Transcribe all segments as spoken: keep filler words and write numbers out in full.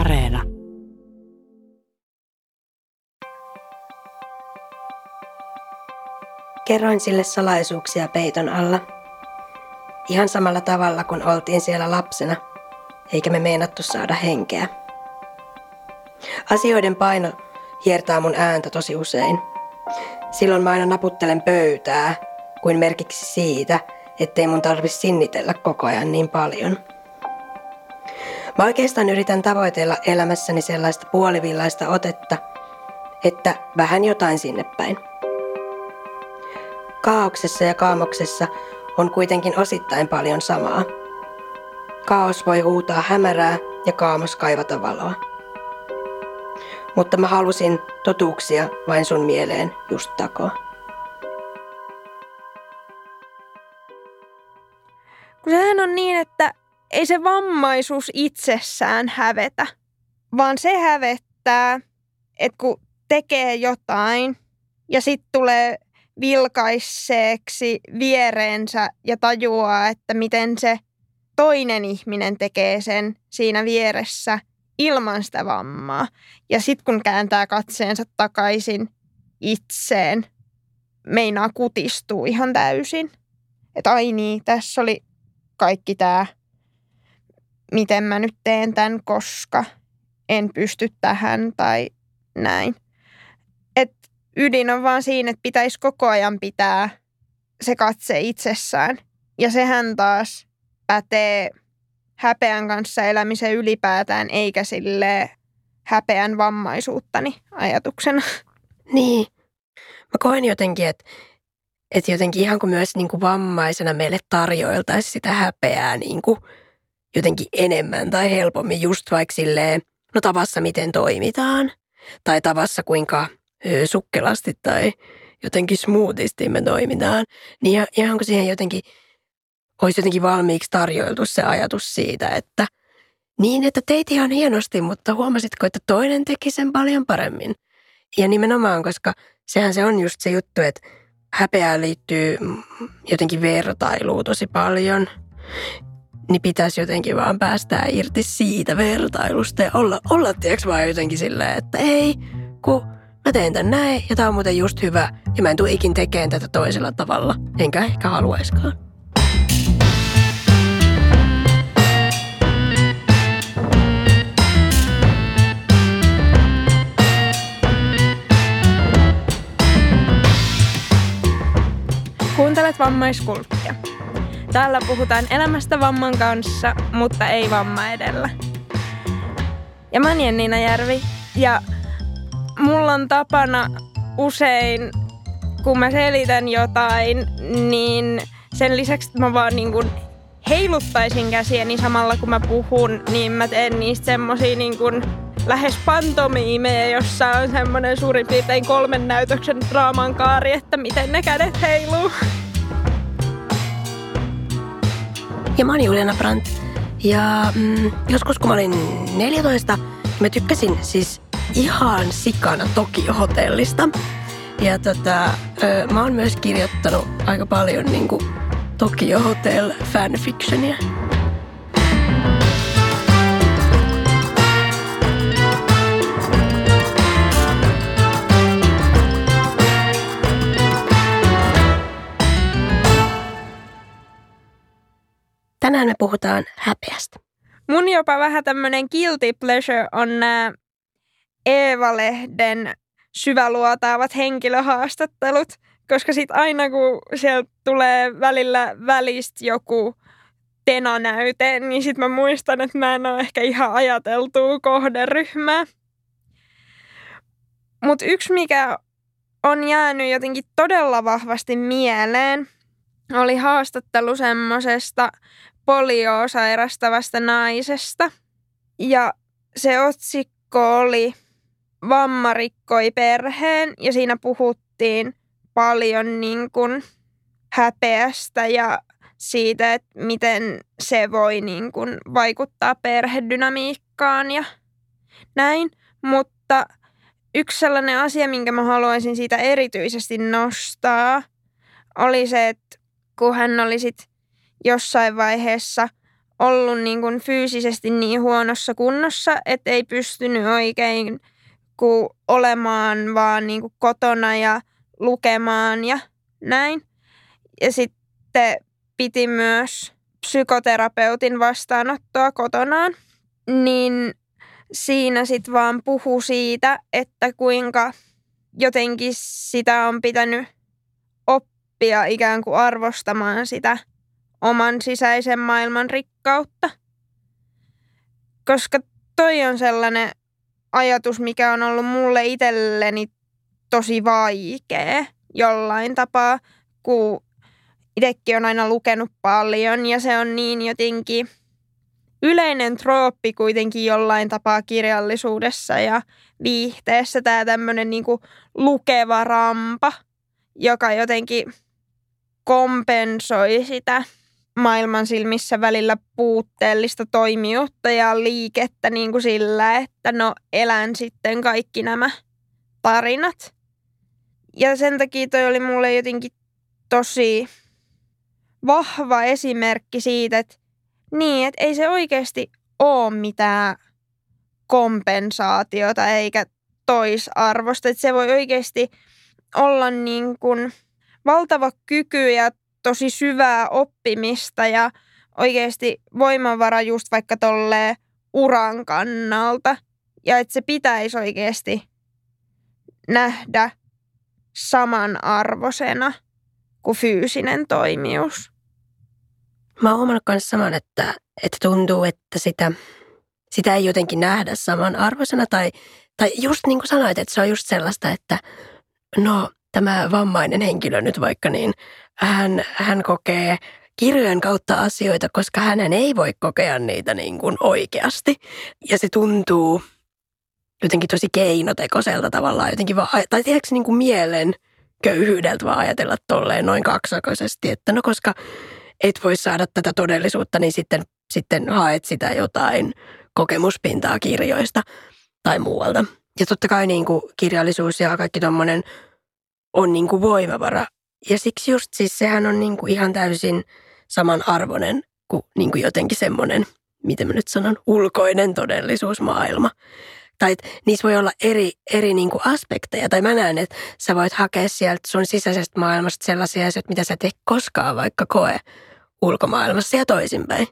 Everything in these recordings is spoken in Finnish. Areena. Kerroin sille salaisuuksia peiton alla. Ihan samalla tavalla kuin oltiin siellä lapsena, eikä me meinattu saada henkeä. Asioiden paino hiertää mun ääntä tosi usein. Silloin mä aina naputtelen pöytää, kuin merkiksi siitä, ettei mun tarvitse sinnitellä koko ajan niin paljon. Mä oikeastaan yritän tavoitella elämässäni sellaista puolivillaista otetta, että vähän jotain sinne päin. Kaauksessa ja kaamoksessa on kuitenkin osittain paljon samaa. Kaos voi huutaa hämärää ja kaamos kaivata valoa. Mutta mä halusin totuuksia vain sun mieleen just takoa. Kun sehän on niin, että ei se vammaisuus itsessään hävetä, vaan se hävettää, että kun tekee jotain ja sitten tulee vilkaiseeksi viereensä ja tajuaa, että miten se toinen ihminen tekee sen siinä vieressä ilman sitä vammaa. Ja sitten kun kääntää katseensa takaisin itseen, meinaa kutistuu ihan täysin. Että ai niin, tässä oli kaikki tämä, miten mä nyt teen tämän, koska en pysty tähän tai näin. Että ydin on vaan siinä, että pitäisi koko ajan pitää se katse itsessään. Ja sehän taas pätee häpeän kanssa elämisen ylipäätään, eikä sille häpeän vammaisuuttani ajatuksena. Niin. Mä koen jotenkin, että, että jotenkin ihan kuin myös niin kuin vammaisena meille tarjoiltaisi sitä häpeää niin kuin jotenkin enemmän tai helpommin just vaikka silleen, no tavassa miten toimitaan tai tavassa kuinka sukkelasti tai jotenkin smoothisti me toimitaan, niin ihan kuin siihen jotenkin olisi jotenkin valmiiksi tarjoiltu se ajatus siitä, että niin, että teit ihan hienosti, mutta huomasitko, että toinen teki sen paljon paremmin. Ja nimenomaan, koska sehän se on just se juttu, että häpeään liittyy jotenkin vertailuun tosi paljon, niin pitäisi jotenkin vaan päästää irti siitä vertailusta ja olla, olla tiiäks vaan jotenkin silleen, että ei, kun mä teen tän näin ja tää on muuten just hyvä ja mä en tule ikin tekemään tätä toisella tavalla, enkä ehkä haluaiskaan. Kuuntelet Vammaiskulttia. Täällä puhutaan elämästä vamman kanssa, mutta ei vamma edellä. Ja mä oon Jenniina Järvi, ja mulla on tapana usein, kun mä selitän jotain, niin sen lisäksi, että mä vaan niin kun heiluttaisin käsiä, niin samalla kun mä puhun, niin mä teen niistä semmosia niin kun lähes pantomiimejä, jossa on semmoinen suurin piirtein kolmen näytöksen draaman kaari, että miten ne kädet heiluu. Ja mä oon Juliana Brandt, ja mm, joskus kun mä olin neljätoista, mä tykkäsin siis ihan sikana Tokio Hotellista. Ja tota, ö, mä oon myös kirjoittanut aika paljon niinku Tokio Hotel fanfictionia. Tänään me puhutaan häpeästä. Mun jopa vähän tämmönen guilty pleasure on nämä Eeva-lehden syväluotaavat henkilöhaastattelut, koska sit aina kun sieltä tulee välillä välistä joku tenanäyte, niin sit mä muistan, että mä en oo ehkä ihan ajateltua kohderyhmää. Mut yksi, mikä on jäänyt jotenkin todella vahvasti mieleen, oli haastattelu semmosesta polioa sairastavasta naisesta. Ja se otsikko oli "Vamma rikkoi perheen", ja siinä puhuttiin paljon niin kuin häpeästä ja siitä, että miten se voi niin kuin vaikuttaa perhedynamiikkaan ja näin. Mutta yksi sellainen asia, minkä mä haluaisin siitä erityisesti nostaa, oli se, että kun hän oli sit jossain vaiheessa ollut niin kuin fyysisesti niin huonossa kunnossa, että ei pystynyt oikein kuin olemaan vaan niin kuin kotona ja lukemaan ja näin. Ja sitten piti myös psykoterapeutin vastaanottoa kotonaan, niin siinä sitten vaan puhui siitä, että kuinka jotenkin sitä on pitänyt oppia ikään kuin arvostamaan sitä oman sisäisen maailman rikkautta. Koska toi on sellainen ajatus, mikä on ollut mulle itselleni tosi vaikea jollain tapaa, kun itsekin on aina lukenut paljon ja se on niin jotenkin yleinen trooppi kuitenkin jollain tapaa kirjallisuudessa ja viihteessä tämä tämmöinen niinku lukeva rampa, joka jotenkin kompensoi sitä maailman silmissä välillä puutteellista toimijuutta ja liikettä niinku sillä, että no elän sitten kaikki nämä tarinat. Ja sen takia toi oli mulle jotenkin tosi vahva esimerkki siitä, että niin, että ei se oikeasti ole mitään kompensaatiota eikä toisarvosta. Että se voi oikeasti olla niin kuin valtava kyky ja tosi syvää oppimista ja oikeasti voimavara just vaikka tolleen uran kannalta. Ja että se pitäisi oikeasti nähdä samanarvoisena kuin fyysinen toimijuus. Mä oon huomannut myös saman, että, että tuntuu, että sitä, sitä ei jotenkin nähdä samanarvoisena. Tai, tai just niin kuin sanoit, että se on just sellaista, että no tämä vammainen henkilö nyt vaikka, niin hän, hän kokee kirjojen kautta asioita, koska hänen ei voi kokea niitä niin kuin oikeasti. Ja se tuntuu jotenkin tosi keinotekoiselta tavallaan jotenkin vaan, tai tiedätkö niin kuin mielen köyhyydeltä vaan ajatella tolleen noin kaksijakoisesti, että no koska et voi saada tätä todellisuutta, niin sitten, sitten haet sitä jotain kokemuspintaa kirjoista tai muualta. Ja totta kai niin kuin kirjallisuus ja kaikki tommoinen on niin kuin voimavara. Ja siksi just siis sehän on niin kuin ihan täysin samanarvoinen kuin, niin kuin jotenkin semmoinen, miten mä nyt sanon, ulkoinen todellisuusmaailma. Tai niissä voi olla eri, eri niinku aspekteja. Tai mä näen, että sä voit hakea sieltä sun sisäisestä maailmasta sellaisia asioita, mitä sä et ehkä koskaan vaikka koe ulkomaailmassa ja toisinpäin.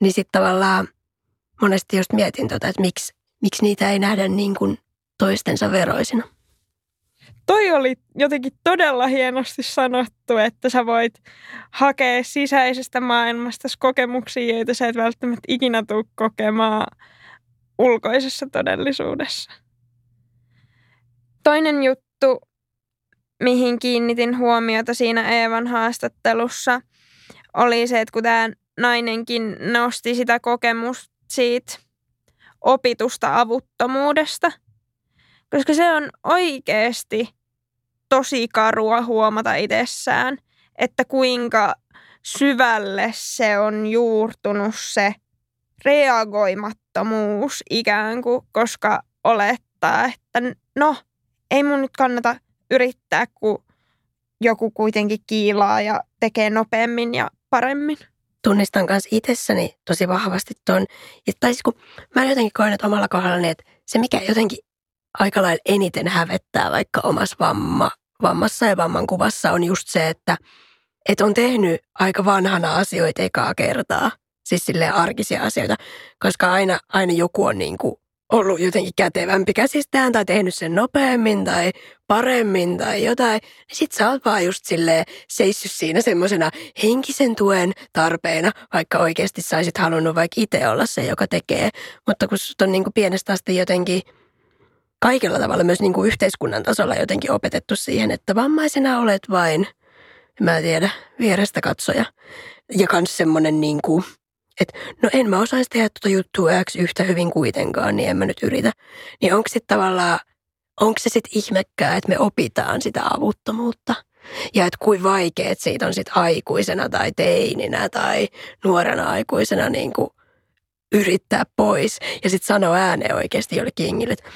Niin sitten tavallaan monesti just mietin tota, että miksi, miksi niitä ei nähdä niin kuin toistensa veroisina. Toi oli jotenkin todella hienosti sanottu, että sä voit hakea sisäisestä maailmasta kokemuksia, joita sä et välttämättä ikinä tule kokemaan ulkoisessa todellisuudessa. Toinen juttu, mihin kiinnitin huomiota siinä Eevan haastattelussa, oli se, että kun tämä nainenkin nosti sitä kokemusta siitä opitusta avuttomuudesta, koska se on oikeasti tosi karua huomata itsessään, että kuinka syvälle se on juurtunut se reagoimattomuus ikään kuin, koska olettaa, että no, ei mun nyt kannata yrittää, kun joku kuitenkin kiilaa ja tekee nopeammin ja paremmin. Tunnistan myös itsessäni tosi vahvasti tuon. Tai siis kun mä jotenkin koen, että omalla kohdallani, että se mikä jotenkin aika lailla eniten hävettää vaikka omassa vamma, vammassa ja vamman kuvassa on just se, että, että on tehnyt aika vanhana asioita ekaa kertaa. Siis silleen arkisia asioita, koska aina, aina joku on niin kuin ollut jotenkin kätevämpi käsistään tai tehnyt sen nopeammin tai paremmin tai jotain. Sit sä oot vaan just silleen seissyt siinä semmoisena henkisen tuen tarpeena, vaikka oikeasti sä oisit halunnut vaikka itse olla se, joka tekee. Mutta kun sut on niin kuin pienestä asti jotenkin kaikella tavalla myös niin kuin yhteiskunnan tasolla jotenkin opetettu siihen, että vammaisena olet vain, mä en tiedä, vierestä katsoja. Ja kans semmonen niin kuin että no en mä osaisi tehdä tuota juttua X yhtä hyvin kuitenkaan, niin en mä nyt yritä. Niin onko se tavallaan, onko se sitten ihmekkää, että me opitaan sitä avuttomuutta? Ja että kuin vaikeet siitä on sitten aikuisena tai teininä tai nuorena aikuisena niin kuin yrittää pois. Ja sitten sanoo ääneen oikeasti jollekin jengille, että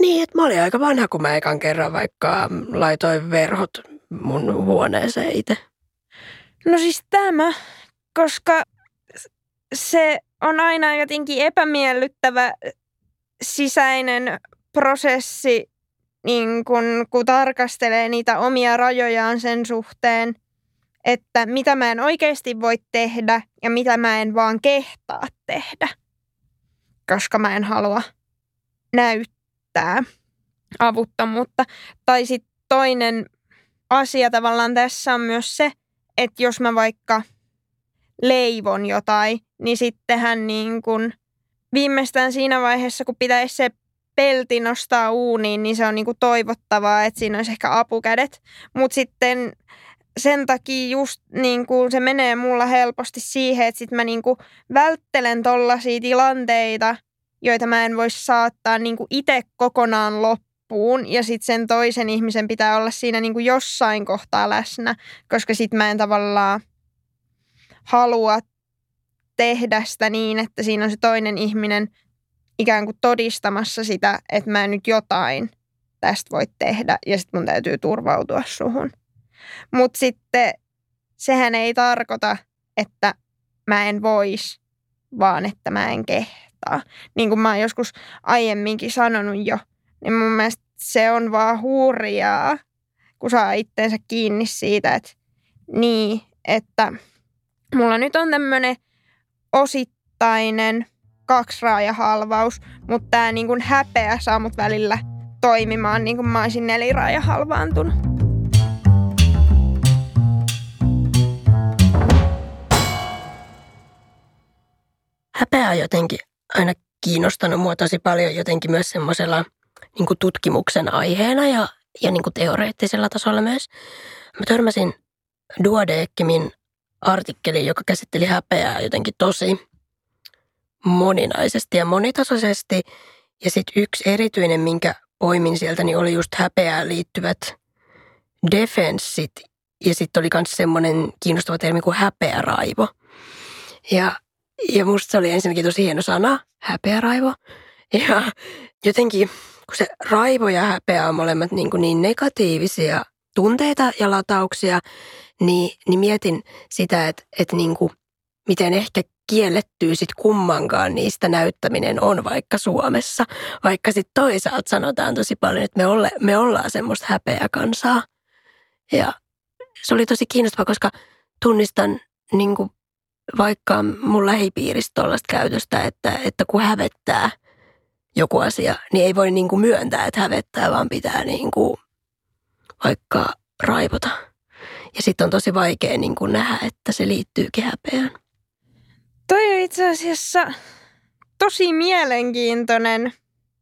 niin, että mä olin aika vanha, kun mä ekan kerran vaikka laitoin verhot mun huoneeseen itse. No siis tämä, koska se on aina jotenkin epämiellyttävä sisäinen prosessi, niin kun, kun tarkastelee niitä omia rajojaan sen suhteen, että mitä mä en oikeasti voi tehdä ja mitä mä en vaan kehtaa tehdä, koska mä en halua näyttää avuttomuutta. Tai sitten toinen asia tavallaan tässä on myös se, että jos mä vaikka leivon jotain, niin sittenhän niin kun viimeistään siinä vaiheessa, kun pitäisi se pelti nostaa uuniin, niin se on niin kuin toivottavaa, että siinä olisi ehkä apukädet. Mutta sitten sen takia just niin kuin se menee mulla helposti siihen, että sitten mä niin kuin välttelen tollaisia tilanteita, joita mä en voi saattaa niin kuin itse kokonaan loppuun. Ja sitten sen toisen ihmisen pitää olla siinä niin kuin jossain kohtaa läsnä, koska sitten mä en tavallaan halua tehdä sitä niin, että siinä on se toinen ihminen ikään kuin todistamassa sitä, että mä nyt jotain tästä voi tehdä ja sitten mun täytyy turvautua suhun. Mutta sitten sehän ei tarkoita, että mä en vois, vaan että mä en kehtaa. Niin kuin mä oon joskus aiemminkin sanonut jo, niin mun mielestä se on vaan hurjaa, kun saa itteensä kiinni siitä, että niin, että mulla nyt on tämmönen osittainen kaksiraajahalvaus, mutta tämä niin kuin häpeä saa mut välillä toimimaan niin kuin mä olisin neliraajahalvaantunut. Häpeä on jotenkin aina kiinnostanut mua tosi paljon jotenkin myös semmoisella niin kuin tutkimuksen aiheena ja, ja niin kuin teoreettisella tasolla myös. Mä törmäsin Duodecimin artikkeliin, joka käsitteli häpeää jotenkin tosi moninaisesti ja monitasoisesti. Ja sitten yksi erityinen, minkä poimin sieltä, niin oli just häpeään liittyvät defenssit. Ja sitten oli myös semmoinen kiinnostava termi kuin häpeäraivo. Ja, ja musta se oli ensinnäkin tosi hieno sana, häpeäraivo. Ja jotenkin, kun se raivo ja häpeä on molemmat niin, kuin niin negatiivisia tunteita ja latauksia, niin, niin mietin sitä, että, että niin kuin, miten ehkä kiellettyy sit kummankaan niistä näyttäminen on vaikka Suomessa. Vaikka sit toisaalta sanotaan tosi paljon, että me, olla, me ollaan semmoista häpeä kansaa. Ja se oli tosi kiinnostavaa, koska tunnistan niin kuin vaikka mun lähipiiristä tollaista käytöstä, että, että kun hävettää joku asia, niin ei voi niin kuin myöntää, että hävettää, vaan pitää niin kuin vaikka raivota. Ja sitten on tosi vaikea niin kuin nähdä, että se liittyykin häpeään. Toi on itse asiassa tosi mielenkiintoinen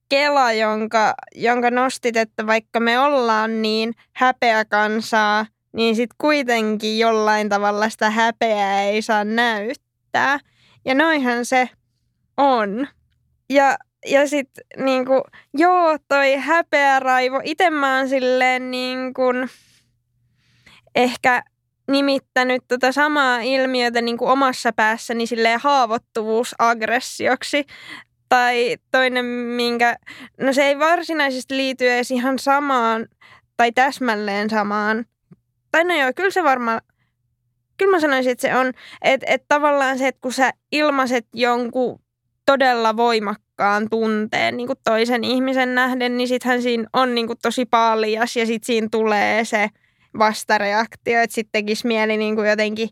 kela, jonka, jonka nostit, että vaikka me ollaan niin häpeäkansaa, niin sitten kuitenkin jollain tavalla sitä häpeää ei saa näyttää. Ja noihan se on. Ja, ja sitten niinku, joo, toi häpeäraivo. Itse mä oon silleen niinku, ehkä nimittänyt tota samaa ilmiötä niin kuin omassa päässäni silleen haavoittuvuusaggressioksi. Tai toinen, minkä, no se ei varsinaisesti liity edes ihan samaan tai täsmälleen samaan. Tai no joo, kyllä se varmaan, kyllä mä sanoisin, että se on, että, että tavallaan se, että kun sä ilmaiset jonkun todella voimakkaan tunteen niin kuin toisen ihmisen nähden, niin sittenhän siinä on niin kuin tosi paljas ja sitten siinä tulee se vastareaktio, että sitten tekisi mieli niin kuin jotenkin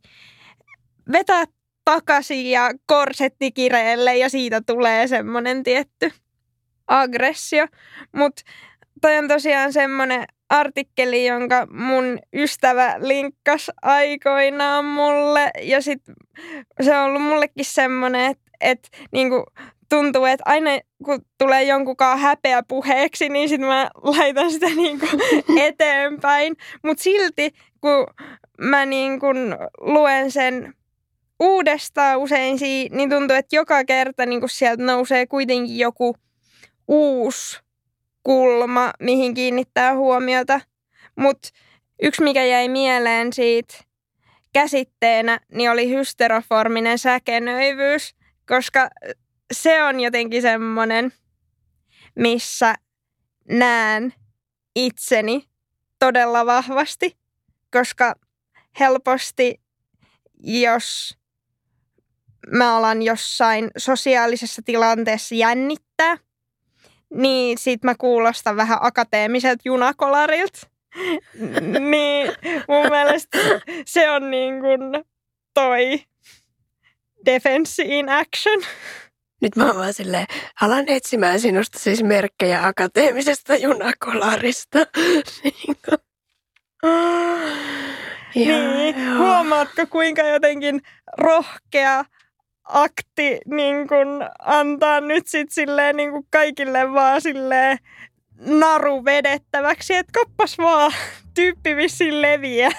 vetää takaisin ja korsetti kireelle ja siitä tulee semmoinen tietty aggressio. Mutta toi on tosiaan semmoinen artikkeli, jonka mun ystävä linkkasi aikoinaan mulle ja sitten se on ollut mullekin semmoinen, että et, niin kuin tuntuu, että aina kun tulee jonkunkaan häpeä puheeksi, niin sitten mä laitan sitä niinku eteenpäin. Mutta silti, kun mä niinku luen sen uudestaan usein, niin tuntuu, että joka kerta niinku sieltä nousee kuitenkin joku uusi kulma, mihin kiinnittää huomiota. Mutta yksi, mikä jäi mieleen siitä käsitteenä, niin oli hysteroforminen säkenöivyys, koska se on jotenkin semmoinen, missä näen itseni todella vahvasti, koska helposti, jos mä alan jossain sosiaalisessa tilanteessa jännittää, niin sit mä kuulostan vähän akateemiselta junakolarilta. Niin mun mielestä se on niin kuin toi defense in action. Nyt mä vaan silleen, alan etsimään sinusta siis merkkejä akateemisesta junakolarista. Niin kuin. Niin, huomaatko kuinka jotenkin rohkea akti niin kuin antaa nyt sit silleen niin kuin kaikille vaan silleen naru vedettäväksi, että koppas vaan, tyyppi vissiin leviää.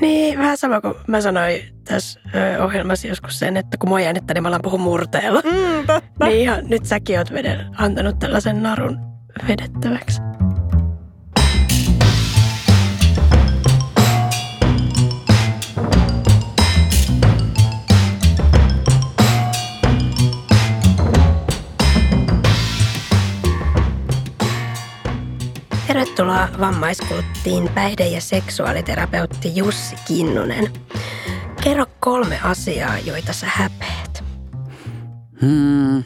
Niin, vähän sama kuin mä sanoin tässä ohjelmassa joskus sen, että kun mua jännittää, niin mä alan puhua murteella. Mm, totta. Niin ihan, nyt säkin oot veden, antanut tällaisen narun vedettäväksi. Tervetuloa Vammaiskulttiin päihde- ja seksuaaliterapeutti Jussi Kinnunen. Kerro kolme asiaa, joita sä häpeät. Hmm,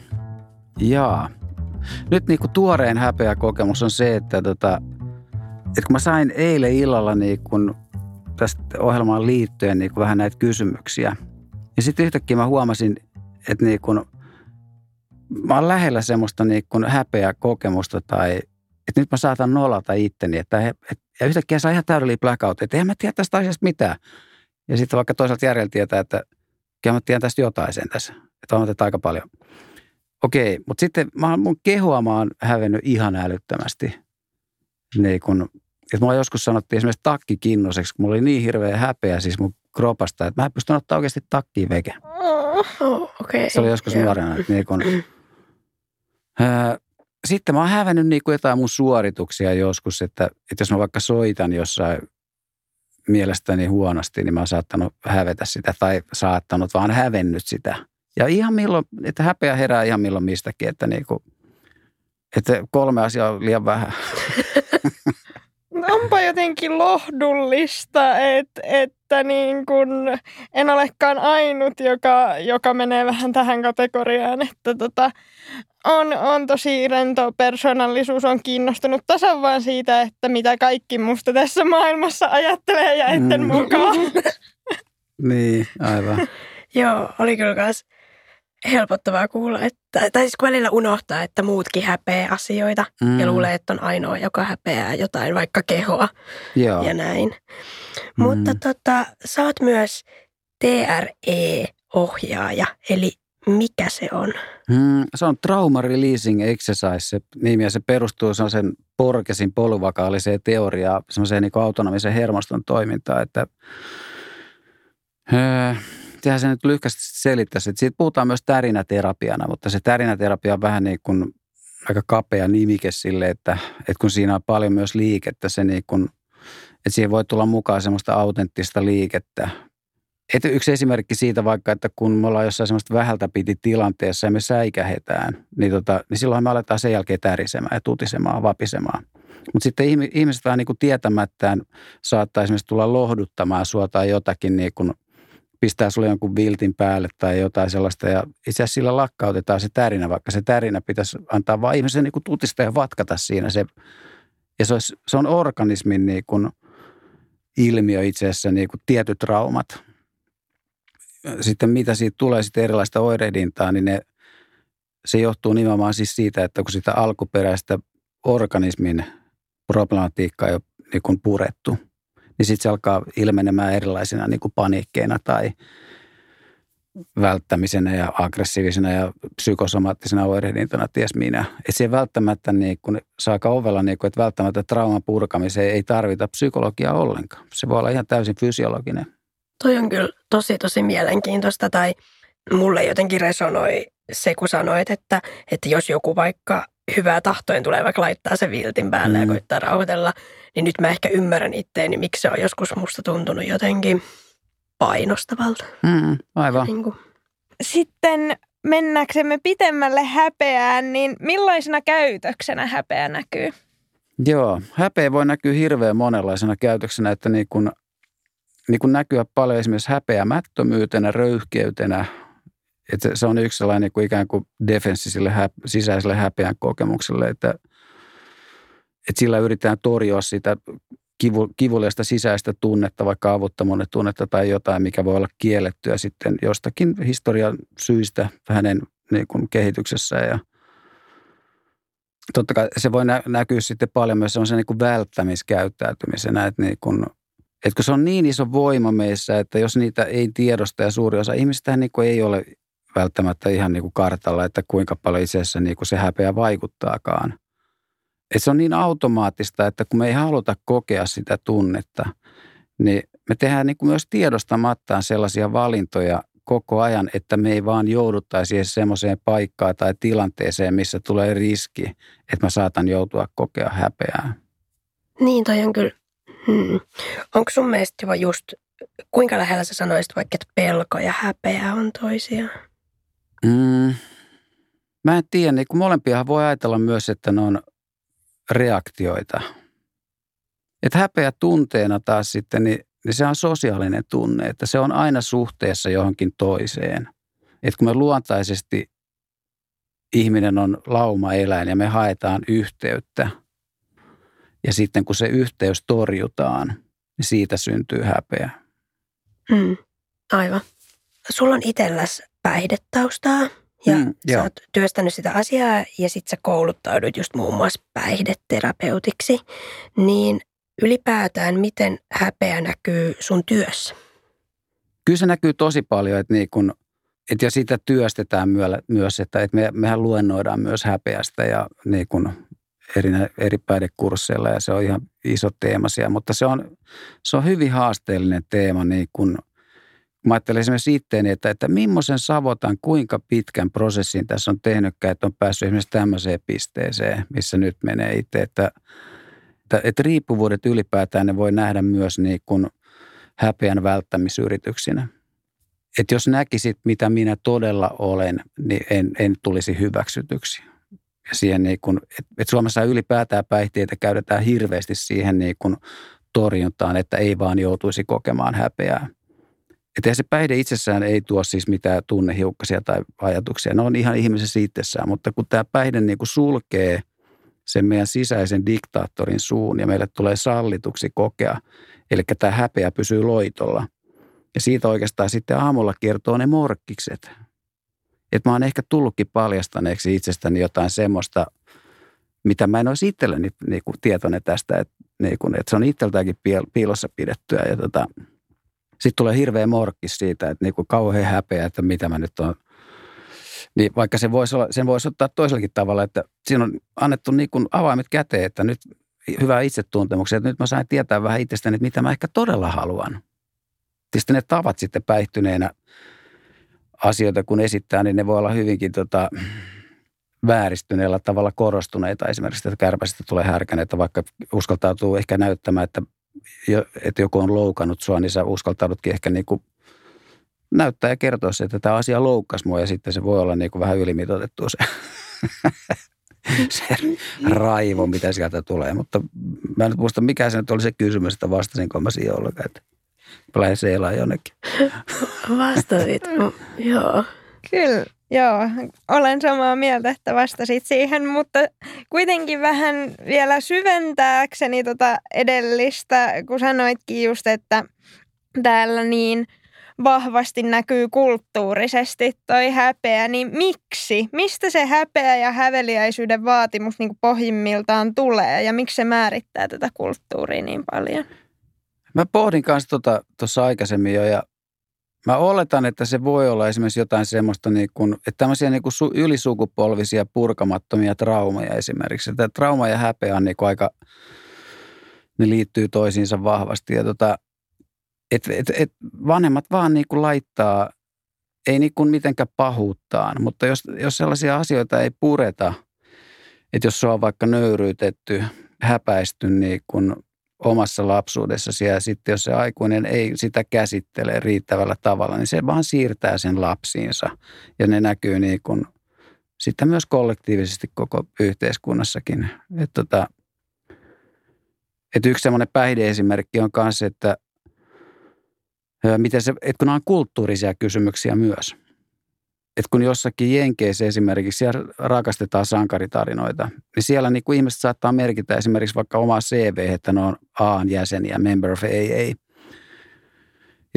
jaa. Nyt niinku tuorein häpeä kokemus on se, että, tota, että kun mä sain eilen illalla niinku tästä ohjelmaan liittyen niinku vähän näitä kysymyksiä. Ja sitten yhtäkkiä mä huomasin, että niinku, mä oon lähellä semmoista niinku häpeä kokemusta tai että nyt mä saatan nolata itteni, että, että ja yhtäkkiä saa ihan täydellinen blackout, että eihän mä tiedä tästä asiasta mitään. Ja sitten vaikka toisaalta järjellä tietää, että kyllä mä tiedän tästä jotain sen tässä, että on otettu aika paljon. Okei, mutta sitten mä, mun kehoa mä oon hävennyt ihan älyttömästi. Niin kun, että mulla joskus sanottiin esimerkiksi takkikinnoseksi, kun mulla oli niin hirveä häpeä siis mun kropasta, että mä en pystynyt ottaa oikeasti takkiin veke. Oh, okay. Se oli joskus nuorena, että niin kun, ää, sitten mä oon hävennyt niin kuin jotain mun suorituksia joskus, että, että jos mä vaikka soitan jossain mielestäni huonosti, niin mä oon saattanut hävetä sitä tai saattanut, vaan hävennyt sitä. Ja ihan milloin, että häpeä herää ihan milloin mistäkin, että, niin kuin, että kolme asiaa on liian vähän. Onpa jotenkin lohdullista, että, että niin kuin en olekaan ainut, joka, joka menee vähän tähän kategoriaan, että tota... On, on tosi rento persoonallisuus, on kiinnostunut tasan vaan siitä, että mitä kaikki musta tässä maailmassa ajattelee ja etten mm. mukaan. Niin, aivan. Joo, oli kyllä myös helpottavaa kuulla, että, tai siis kun välillä unohtaa, että muutkin häpeää asioita mm. ja luulee, että on ainoa, joka häpeää jotain, vaikka kehoa. Joo. Ja näin. Mm. Mutta tota, sä oot myös T R E-ohjaaja, eli mikä se on? Mm, se on Trauma Releasing Exercise, se nimi, ja se perustuu sellaisen Porgesin polyvakaaliseen teoriaan, sellaiseen niin kuin autonomisen hermoston toimintaan, että sehän se nyt lyhkästi selittäisi. Siitä puhutaan myös tärinäterapiana, mutta se tärinäterapia on vähän niin kuin aika kapea nimike sille, että, että kun siinä on paljon myös liikettä, se niin kuin, että siihen voi tulla mukaan semmoista autenttista liikettä. Et yksi esimerkki siitä vaikka, että kun me ollaan jossain semmoista vähältä piti tilanteessa ja me säikähetään, niin, tota, niin silloin me aletaan sen jälkeen tärisemään ja tutisemaan, vapisemaan. Mutta sitten ihmiset vähän niin kuin tietämättään saattaa esimerkiksi tulla lohduttamaan sua tai jotakin, niin kuin pistää sulle jonkun viltin päälle tai jotain sellaista. Ja itse asiassa sillä lakkautetaan se tärinä, vaikka se tärinä pitäisi antaa vaan ihmisen niin kuin tutista ja vatkata siinä. Se, ja se, olisi, se on organismin niin kuin ilmiö itse asiassa, niin kuin tietyt traumat. Sitten mitä siitä tulee sitten erilaista oirehdintaa, niin ne, se johtuu nimenomaan siis siitä, että kun sitä alkuperäistä organismin problematiikkaa ei ole niin kuin purettu, niin sitten se alkaa ilmenemään erilaisina niin kuin paniikkeina tai välttämisenä ja aggressiivisena ja psykosomaattisena oirehdintana, ties minä. Että se välttämättä, niin kuin, se aika ovella, niin kuin, että välttämättä trauman purkamiseen ei tarvita psykologiaa ollenkaan. Se voi olla ihan täysin fysiologinen. Toi on kyllä tosi, tosi mielenkiintoista, tai mulle jotenkin resonoi se, kun sanoit, että, että jos joku vaikka hyvää tahtoen tulee vaikka laittaa sen viltin päälle mm. ja koittaa rauhoitella, niin nyt mä ehkä ymmärrän itteeni, miksi se on joskus musta tuntunut jotenkin painostavalta. Mm, aivan. Niin kuin. Sitten mennäksemme pitemmälle häpeään, niin millaisena käytöksenä häpeä näkyy? Joo, häpeä voi näkyä hirveän monenlaisena käytöksenä, että niin kuin niin kuin näkyä paljon esimerkiksi häpeämättömyytenä, röyhkeytenä, että se on yksi sellainen niin kuin ikään kuin defenssi sille hä, sisäiselle häpeän kokemukselle, että, että sillä yritetään torjua sitä kivu, kivuliasta sisäistä tunnetta, vaikka avuttomuuden tunnetta tai jotain, mikä voi olla kiellettyä sitten jostakin historian syistä hänen niin kuin kehityksessään. Ja totta kai se voi nä- näkyä sitten paljon myös sellaisen niin kuin välttämiskäyttäytymisenä, että niin kuin että kun se on niin iso voima meissä, että jos niitä ei tiedosta ja suuri osa ihmistähän niin kuin ei ole välttämättä ihan niin kuin kartalla, että kuinka paljon itse asiassa niin kuin se häpeä vaikuttaakaan. Että se on niin automaattista, että kun me ei haluta kokea sitä tunnetta, niin me tehdään niin kuin myös tiedostamattaan sellaisia valintoja koko ajan, että me ei vaan jouduttaisi semmoiseen paikkaan tai tilanteeseen, missä tulee riski, että mä saatan joutua kokea häpeää. Niin, toi on kyllä. Hmm. Onko sun mielestä jo just, kuinka lähellä sä sanoisit vaikka, että pelko ja häpeä on toisiaan? Mm. Mä en tiedä, niin kun molempiahan voi ajatella myös, että ne on reaktioita. Että häpeä tunteena taas sitten, niin, niin se on sosiaalinen tunne, että se on aina suhteessa johonkin toiseen. Että kun me luontaisesti, ihminen on laumaeläin ja me haetaan yhteyttä. Ja sitten kun se yhteys torjutaan, niin siitä syntyy häpeä. Mm, aivan. Sulla on itselläsi päihdetaustaa ja mm, sä oot työstänyt sitä asiaa ja sit sä kouluttaudut just muun muassa päihdeterapeutiksi. Niin ylipäätään miten häpeä näkyy sun työssä? Kyllä se näkyy tosi paljon, että niin kun, et ja sitä työstetään myös, että et me, mehän luennoidaan myös häpeästä ja niin kun Eri, eri päihdekursseilla ja se on ihan iso teema siellä, mutta se on, se on hyvin haasteellinen teema. Niin kun, mä ajattelen esimerkiksi itteeni, että, että millaisen savotan, kuinka pitkän prosessin tässä on tehnytkään, että on päässyt esimerkiksi tämmöiseen pisteeseen, missä nyt menee itse. Että, että, että riippuvuudet ylipäätään ne voi nähdä myös niin kun häpeän välttämisyrityksinä. Että jos näkisit, mitä minä todella olen, niin en, en tulisi hyväksytyksi. Siihen niin kuin, että Suomessa ylipäätään päihteitä käytetään hirveästi siihen niin kuin torjuntaan, että ei vaan joutuisi kokemaan häpeää. Että se päihde itsessään ei tuo siis mitään tunnehiukkasia tai ajatuksia. Ne on ihan ihmisessä itsessään, mutta kun tämä päihde niin kuin sulkee sen meidän sisäisen diktaattorin suun ja meille tulee sallituksi kokea, eli tämä häpeä pysyy loitolla. Ja siitä oikeastaan sitten aamulla kertoo ne morkkikset. Että mä oon ehkä tullutkin paljastaneeksi itsestäni jotain semmoista, mitä mä en olisi itselleni niin kuin tietoinen tästä, että, niin kuin, että se on itseltäänkin piilossa pidettyä. Ja tota, sitten tulee hirveä morkkis siitä, että niin kuin kauhean häpeä, että mitä mä nyt oon. Niin vaikka sen voisi, olla, sen voisi ottaa toisellakin tavalla, että siinä on annettu niin kuin avaimet käteen, että nyt hyvää itsetuntemuksia, että nyt mä sain tietää vähän itsestäni, että mitä mä ehkä todella haluan. Sitten ne tavat sitten päihtyneenä asioita kun esittää, niin ne voi olla hyvinkin tota, vääristyneellä tavalla korostuneita. Esimerkiksi, että kärpäsistä tulee härkäneitä, vaikka uskaltautuu ehkä näyttämään, että, että joku on loukannut sua, niin sä uskaltaudutkin ehkä niin kuin näyttää ja kertoa se, että tämä asia loukkasi mua, ja sitten se voi olla niin kuin vähän ylimitoitettu se, se raivo, mitä sieltä tulee. Mutta mä en muista, mikä se nyt oli se kysymys, että vastasinko mä siihen ollenkaan. Lähden seilaan jonnekin. Vastasit, joo. Kyllä, joo. Olen samaa mieltä, että vastasit siihen, mutta kuitenkin vähän vielä syventääkseni tota edellistä, kun sanoitkin just, että täällä niin vahvasti näkyy kulttuurisesti toi häpeä, niin miksi? Mistä se häpeä ja häveliäisyyden vaatimus niin kuin pohjimmiltaan tulee ja miksi se määrittää tätä kulttuuria niin paljon? Mä pohdin kanssa tuota tuossa aikaisemmin jo ja mä oletan, että se voi olla esimerkiksi jotain semmoista, niin kuin, että tämmöisiä niin kuin ylisukupolvisia purkamattomia traumaja esimerkiksi. Tämä trauma ja häpeä on niin kuin aika, ne liittyy toisiinsa vahvasti ja tota, et, et, et vanhemmat vaan niin kuin laittaa, ei niin kuin mitenkään pahuuttaan, mutta jos, jos sellaisia asioita ei pureta, että jos se on vaikka nöyryytetty, häpäisty niin kuin omassa lapsuudessasi ja sitten jos se aikuinen ei sitä käsittele riittävällä tavalla, niin se vaan siirtää sen lapsiinsa ja ne näkyy niin kuin sitten myös kollektiivisesti koko yhteiskunnassakin. Et tota, et yksi semmoinen päihdeesimerkki on kanssa, että miten se, et kun nämä on kulttuurisia kysymyksiä myös. että kun jossakin Jenkeissä esimerkiksi siellä rakastetaan sankaritarinoita, niin siellä niin kuin ihmiset saattaa merkitä esimerkiksi vaikka omaa C V, että ne on A-an jäseniä, member of A A.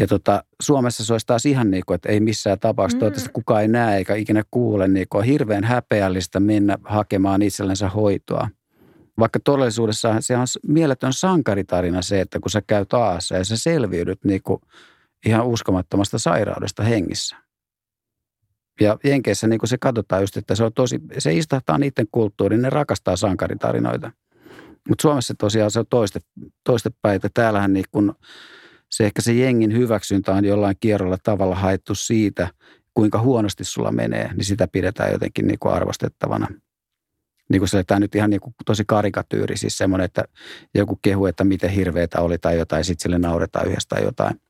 Ja tota, Suomessa se olisi taas ihan niin kuin, että ei missään tapauksessa, mm. toivottavasti kukaan ei näe eikä ikinä kuule, niin kuin on hirveän häpeällistä mennä hakemaan itsellensä hoitoa. Vaikka todellisuudessa se on mieletön sankaritarina se, että kun sä käyt A:ssa ja sä selviydyt niin kuin ihan uskomattomasta sairaudesta hengissä. Ja Jenkeissä niin kuin se katsotaan just, että se on tosi, se istahtaa niiden kulttuuriin, ne rakastaa sankaritarinoita. Mutta Suomessa tosiaan se on toiste, toistepäin, että täällähän niin kuin se ehkä se jengin hyväksyntä on jollain kierrolla tavalla haettu siitä, kuinka huonosti sulla menee, niin sitä pidetään jotenkin niin kuin arvostettavana. Niin kuin se, tämä nyt ihan niin kuin tosi karikatyyri, siis semmoinen, että joku kehu, että miten hirveätä oli tai jotain, sitten sille nauretaan yhdessä tai jotain.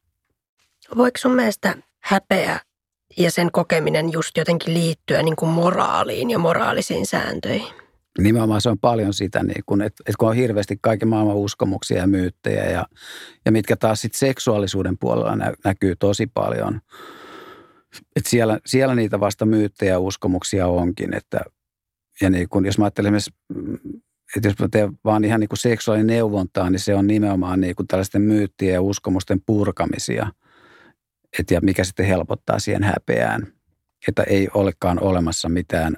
Voiko sun mielestä häpeä ja sen kokeminen just jotenkin liittyä niin kuin moraaliin ja moraalisiin sääntöihin? Nimenomaan se on paljon sitä, niin kun, että kun on hirveästi kaiken maailman uskomuksia ja myyttejä, ja, ja mitkä taas sitten seksuaalisuuden puolella nä, näkyy tosi paljon. Et siellä, siellä niitä vasta myyttejä ja uskomuksia onkin, että ja niin kun, jos mä ajattelen esimerkiksi, että jos mä teen vaan ihan niin kuin seksuaalinen neuvontaa, niin se on nimenomaan niin kuin tällaisten myyttien ja uskomusten purkamisia, et ja mikä sitten helpottaa siihen häpeään, että ei olekaan olemassa mitään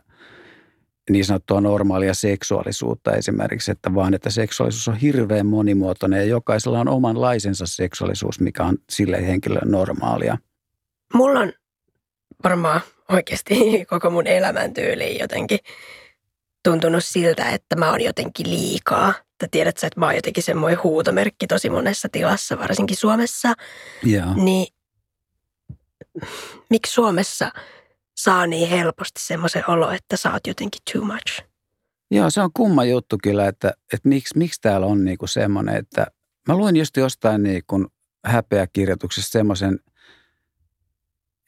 niin sanottua normaalia seksuaalisuutta esimerkiksi, että vaan että seksuaalisuus on hirveän monimuotoinen ja jokaisella on omanlaisensa seksuaalisuus, mikä on sille henkilölle normaalia. Mulla on varmaan oikeasti koko mun elämäntyyliin jotenkin tuntunut siltä, että mä oon jotenkin liikaa. Tai tiedät sä, että mä oon jotenkin semmoinen huutomerkki tosi monessa tilassa, varsinkin Suomessa. Yeah. Niin miksi Suomessa saa niin helposti semmoisen olo, että sä oot jotenkin too much? Joo, se on kumma juttu kyllä, että, että miksi, miksi täällä on niinku semmoinen, että mä luin just jostain niinku häpeäkirjoituksessa semmoisen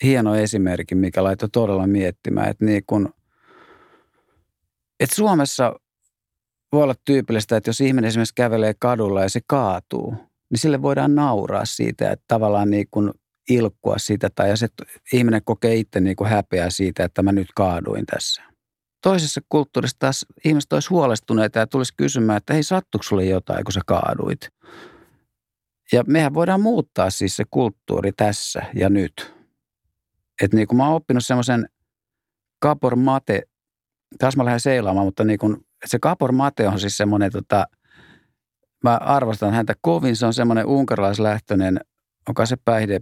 hieno esimerkin, mikä laittoi todella miettimään, että niinku, että Suomessa voi olla tyypillistä, että jos ihminen esimerkiksi kävelee kadulla ja se kaatuu, niin sille voidaan nauraa siitä, että tavallaan niinku ilkkua sitä, tai jos ihminen kokee itse niin kuin häpeää siitä, että mä nyt kaaduin tässä. Toisessa kulttuurissa taas ihmiset olisi huolestuneita ja tulisi kysymään, että hei, sattuiko sulle jotain, kun sä kaaduit? Ja mehän voidaan muuttaa siis se kulttuuri tässä ja nyt. Että niin kuin mä oon oppinut semmoisen kapor mate, taas mä lähden seilaamaan, mutta niin kuin, se kapor mate on siis semmoinen, tota, mä arvostan häntä kovin, se on semmoinen unkarilaislähtöinen, onkaan se päihde,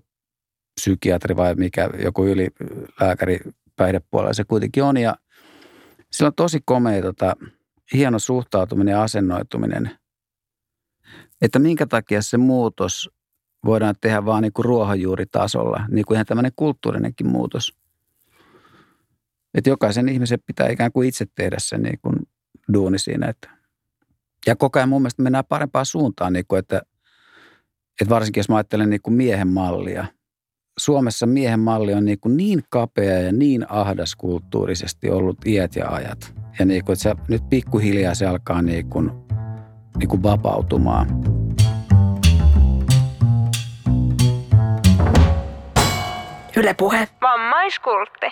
psykiatri vai mikä, joku ylilääkäri päihdepuolella se kuitenkin on. Ja sillä on tosi komea, tota, hieno suhtautuminen ja asennoituminen. Että minkä takia se muutos voidaan tehdä vaan niin kuin ruohonjuuritasolla, niin kuin ihan tämmöinen kulttuurinenkin muutos. Että jokaisen ihmisen pitää ikään kuin itse tehdä se niin kuin duuni siinä. Että. Ja koko ajan mun mielestä mennään parempaan suuntaan, niin kuin että, että varsinkin jos mä ajattelen niin kuin miehen mallia. Suomessa miehen malli on niin, niin kapea ja niin ahdas kulttuurisesti ollut iät ja ajat. Ja niin kuin, että se, nyt pikkuhiljaa se alkaa niin kuin, niin kuin vapautumaan. Yle Puhe. Vammaiskultti.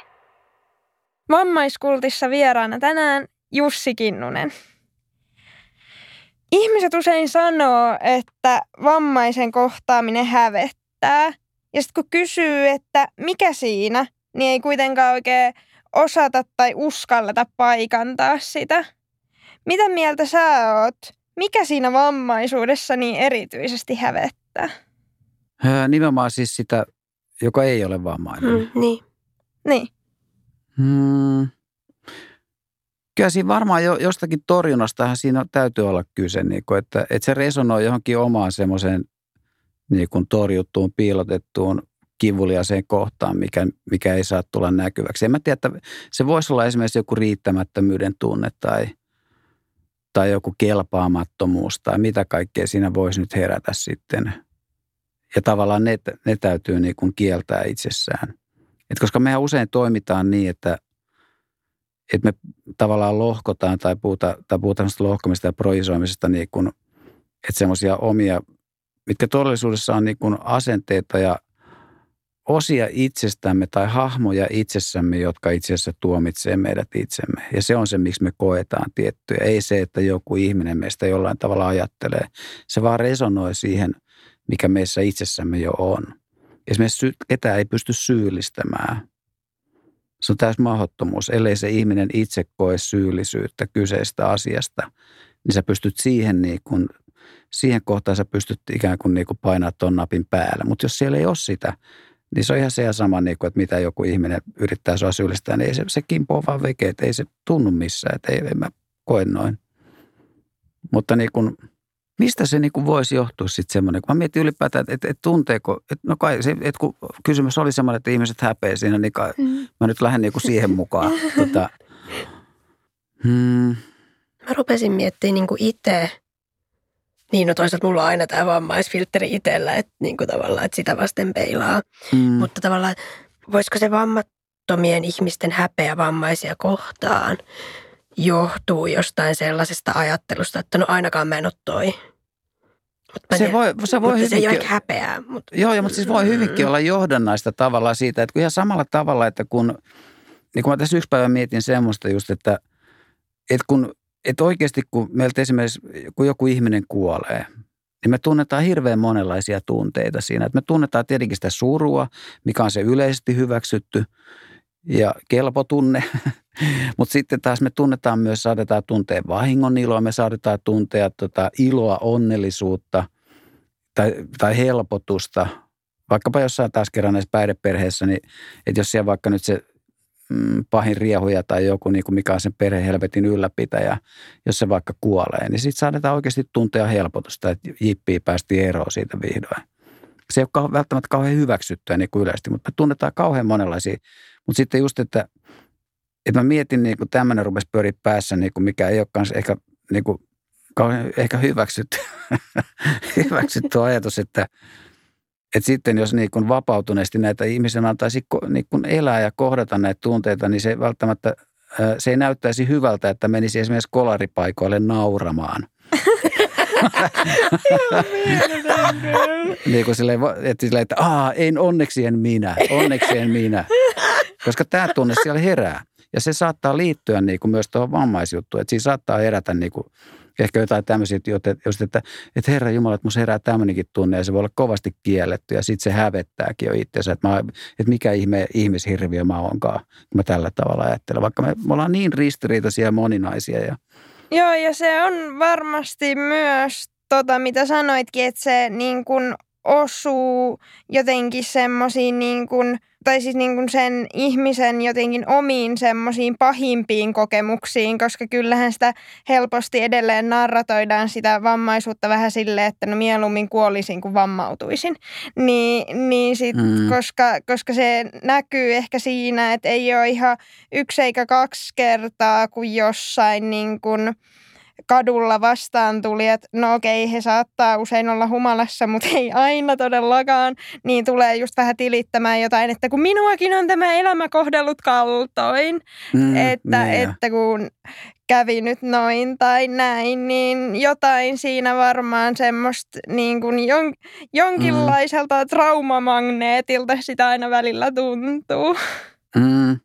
Vammaiskultissa vieraana tänään Jussi Kinnunen. Ihmiset usein sanoo, että vammaisen kohtaaminen hävettää. Ja sitten kun kysyy, että mikä siinä, niin ei kuitenkaan oikein osata tai uskalleta paikantaa sitä. Mitä mieltä sä oot? Mikä siinä vammaisuudessa niin erityisesti hävettää? Nimenomaan siis sitä, joka ei ole vammainen. Mm, niin. Niin. Hmm. Kyllä siinä varmaan jo, jostakin torjunnastahan siinä täytyy olla kyse, niin kun, että, että se resonoi johonkin omaan semmoiseen, niin kuin torjuttuun, piilotettuun, kivuliaiseen kohtaan, mikä, mikä ei saa tulla näkyväksi. En mä tiedä, että se voisi olla esimerkiksi joku riittämättömyyden tunne tai, tai joku kelpaamattomuus tai mitä kaikkea siinä voisi nyt herätä sitten. Ja tavallaan ne, ne täytyy niin kuin kieltää itsessään. Et koska mehän usein toimitaan niin, että, että me tavallaan lohkotaan tai puhutaan, tai puhutaan lohkomista ja projisoimisesta, niin kuin, että semmoisia omia mitkä todellisuudessa on niin kuin asenteita ja osia itsestämme tai hahmoja itsessämme, jotka itse asiassa tuomitsee meidät itsemme. Ja se on se, miksi me koetaan tiettyjä. Ei se, että joku ihminen meistä jollain tavalla ajattelee. Se vaan resonoi siihen, mikä meissä itsessämme jo on. Esimerkiksi ketään ei pysty syyllistämään. Se on täysin mahdottomuus. Ellei se ihminen itse koe syyllisyyttä kyseistä asiasta, niin sä pystyt siihen niin kuin, siihen kohtaan sä pystyt ikään kuin, niin kuin painaa ton napin päällä. Mutta jos siellä ei ole sitä, niin se on ihan se ja sama, niin kuin, että mitä joku ihminen yrittää sua syyllistää, niin ei se, se kimpoo vaan vekeä, ei se tunnu missään, että ei, en mä koe noin. Mutta niin kuin, mistä se niin kuin voisi johtua sitten semmoinen? Mä mietin ylipäätään, että, että, että tunteeko, että no kai se, että kun kysymys oli semmoinen, että ihmiset häpeä siinä, niin kai, mm. mä nyt lähden niin kuin siihen mukaan. tota, hmm. Mä rupesin miettimään niin kuin itse. Niin, no toisaalta mulla on aina tämä vammaisfiltteri itsellä, että niinku tavallaan, että sitä vasten peilaa. Mm. Mutta tavallaan, voisiko se vammattomien ihmisten häpeä vammaisia kohtaan johtuu jostain sellaisesta ajattelusta, että no ainakaan mä en ole toi. Mutta se, voi, se, voi mutta se ei ole häpeää. Mutta... Joo, ja, mutta siis voi hyvinkin mm. olla johdannaista tavallaan siitä, että kun ihan samalla tavalla, että kun, niin kun mä tässä yksi päivä mietin semmoista just, että, että kun Että oikeasti kun meiltä esimerkiksi, kun joku ihminen kuolee, niin me tunnetaan hirveän monenlaisia tunteita siinä. Että me tunnetaan tietenkin sitä surua, mikä on se yleisesti hyväksytty ja kelpo tunne. Mutta sitten taas me tunnetaan myös, saatetaan tuntea vahingon iloa, me saatetaan tuntea tota iloa, onnellisuutta tai, tai helpotusta. Vaikkapa jossain taas kerran näissä päihdeperheissä, niin että jos siellä vaikka nyt se... pahin riehuja tai joku, niin kuin mikä on sen perhehelvetin ylläpitäjä, jos se vaikka kuolee, niin sitten saadaan oikeasti tuntea helpotusta, että jippiä päästiin eroon siitä vihdoin. Se ei ole välttämättä kauhean hyväksyttyä niin kuin yleisesti, mutta me tunnetaan kauhean monenlaisia. Mutta sitten just, että, että mä mietin, niin kuin tämmöinen rupesi pyöriä päässä, niin kuin mikä ei olekaan ehkä, niin kuin, kauhean ehkä hyväksytty, hyväksytty ajatus, että Että sitten jos niin kuin vapautuneesti näitä ihmisen antaisi niin kuin elää ja kohdata näitä tunteita, niin se välttämättä, se ei näyttäisi hyvältä, että menisi esimerkiksi kolaripaikoille nauramaan. Niin kuin silleen, että, silleen, että aah, en, onneksi en minä, onneksi en minä. Koska tämä tunne siellä herää. Ja se saattaa liittyä niin kuin myös tuohon vammaisjuttuun, että siinä saattaa herätä niin kuin ehkä jotain tämmöisiä, just että, että Herra Jumala, että musta herää tämmöinenkin tunne ja se voi olla kovasti kielletty ja sitten se hävettääkin jo itsensä, että, mä, että mikä ihme ihmishirviö mä oonkaan, kun mä tällä tavalla ajattelen, vaikka me, me ollaan niin ristiriitaisia ja moninaisia. Ja... Joo, ja se on varmasti myös tota, mitä sanoitkin, että se niin kun osuu jotenkin semmoisiin niin kun tai siis niin kuin sen ihmisen jotenkin omiin semmoisiin pahimpiin kokemuksiin, koska kyllähän sitä helposti edelleen narratoidaan sitä vammaisuutta vähän silleen, että no mieluummin kuolisin kuin vammautuisin. Niin, niin sit, mm. koska, koska se näkyy ehkä siinä, että ei ole ihan yksi eikä kaksi kertaa kuin jossain niin kuin kadulla vastaan tuli, että no okei, he saattaa usein olla humalassa, mutta ei aina todellakaan, niin tulee just vähän tilittämään jotain, että kun minuakin on tämä elämä kohdellut kaltoin, mm, että, yeah. että kun kävi nyt noin tai näin, niin jotain siinä varmaan semmoista niin kuin jon, jonkinlaiselta mm. traumamagneetilta sitä aina välillä tuntuu. Mm.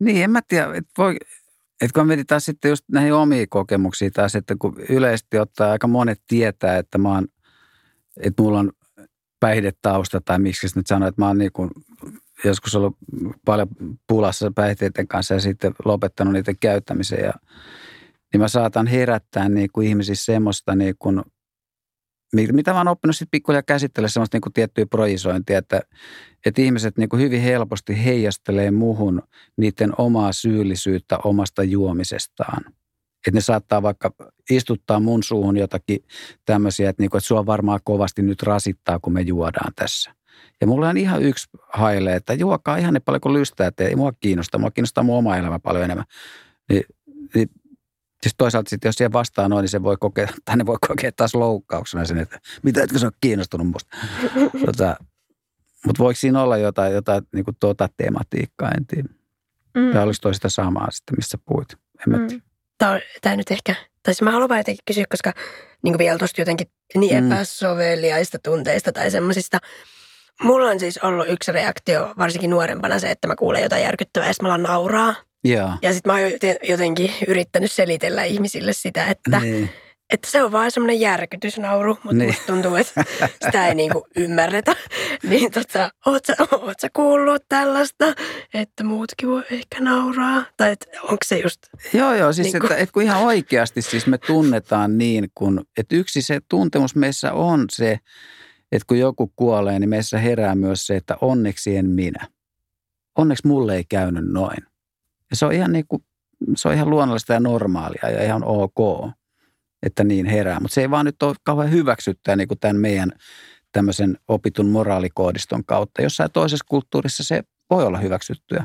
Niin, en mä tiedä, että voi... Että kun mietin taas sitten just näihin omiin kokemuksiin taas, että kun yleisesti ottaa aika monet tietää, että mä oon, että mulla on päihdetausta tai miksi se nyt sanoo, että mä oon niin kuin joskus ollut paljon pulassa päihteiden kanssa ja sitten lopettanut niiden käyttämisen ja niin mä saatan herättää niin kuin ihmisissä semmoista niin kuin, mitä mä oon oppinut sitten pikkuhiljaa käsitellä semmoista niin kuin tiettyä projisointia, että, että ihmiset niin kuin hyvin helposti heijastelee muhun niiden omaa syyllisyyttä omasta juomisestaan. Että ne saattaa vaikka istuttaa mun suuhun jotakin tämmöisiä, että, niin kuin, että sua varmaan kovasti nyt rasittaa, kun me juodaan tässä. Ja mulla on ihan yksi haile, että juokaa ihan ne paljon kuin lystää, että ei mua kiinnosta. Mua kiinnostaa mun oma elämä paljon enemmän. Niin, niin siis toisaalta sitten, jos siihen vastaan on, niin se voi kokea, tai ne voi kokea taas loukkauksena sen, että mitä etkö se ole kiinnostunut musta. Tota, mutta voiko siinä olla jotain, jotain niin kuin tuota tematiikkaa, en tiedä. Mm. Tai olisiko toi sitä samaa sitten, missä puhuit. Mm. Tämä nyt ehkä, tai siis mä haluan vaan jotenkin kysyä, koska niin kuin vielä tuosta jotenkin niin epäsoveliaista tunteista tai semmoisista Mulla on siis ollut yksi reaktio, varsinkin nuorempana, se, että mä kuulen jotain järkyttävää ja sitten mä alan nauraa. Yeah. Ja sitten mä oon jotenkin yrittänyt selitellä ihmisille sitä, että, niin. että se on vaan semmoinen järkytysnauru, mutta niin. musta tuntuu, että sitä ei niinku ymmärretä. Niin tota, oot sä, oot sä kuullut tällaista, että muutkin voi ehkä nauraa? Tai että onko se just... Joo, joo, siis niin kun... että, että kun ihan oikeasti siis me tunnetaan niin, kun, että yksi se tuntemus meissä on se, että kun joku kuolee, niin meissä herää myös se, että onneksi en minä. Onneksi mulle ei käynyt noin. Ja se on ihan, niin kuin, se on ihan luonnollista ja normaalia ja ihan ok, että niin herää. Mutta se ei vaan nyt ole kauhean hyväksyttää niin kuin tämän meidän tämmöisen opitun moraalikoodiston kautta. Jossain toisessa kulttuurissa se voi olla hyväksyttyä.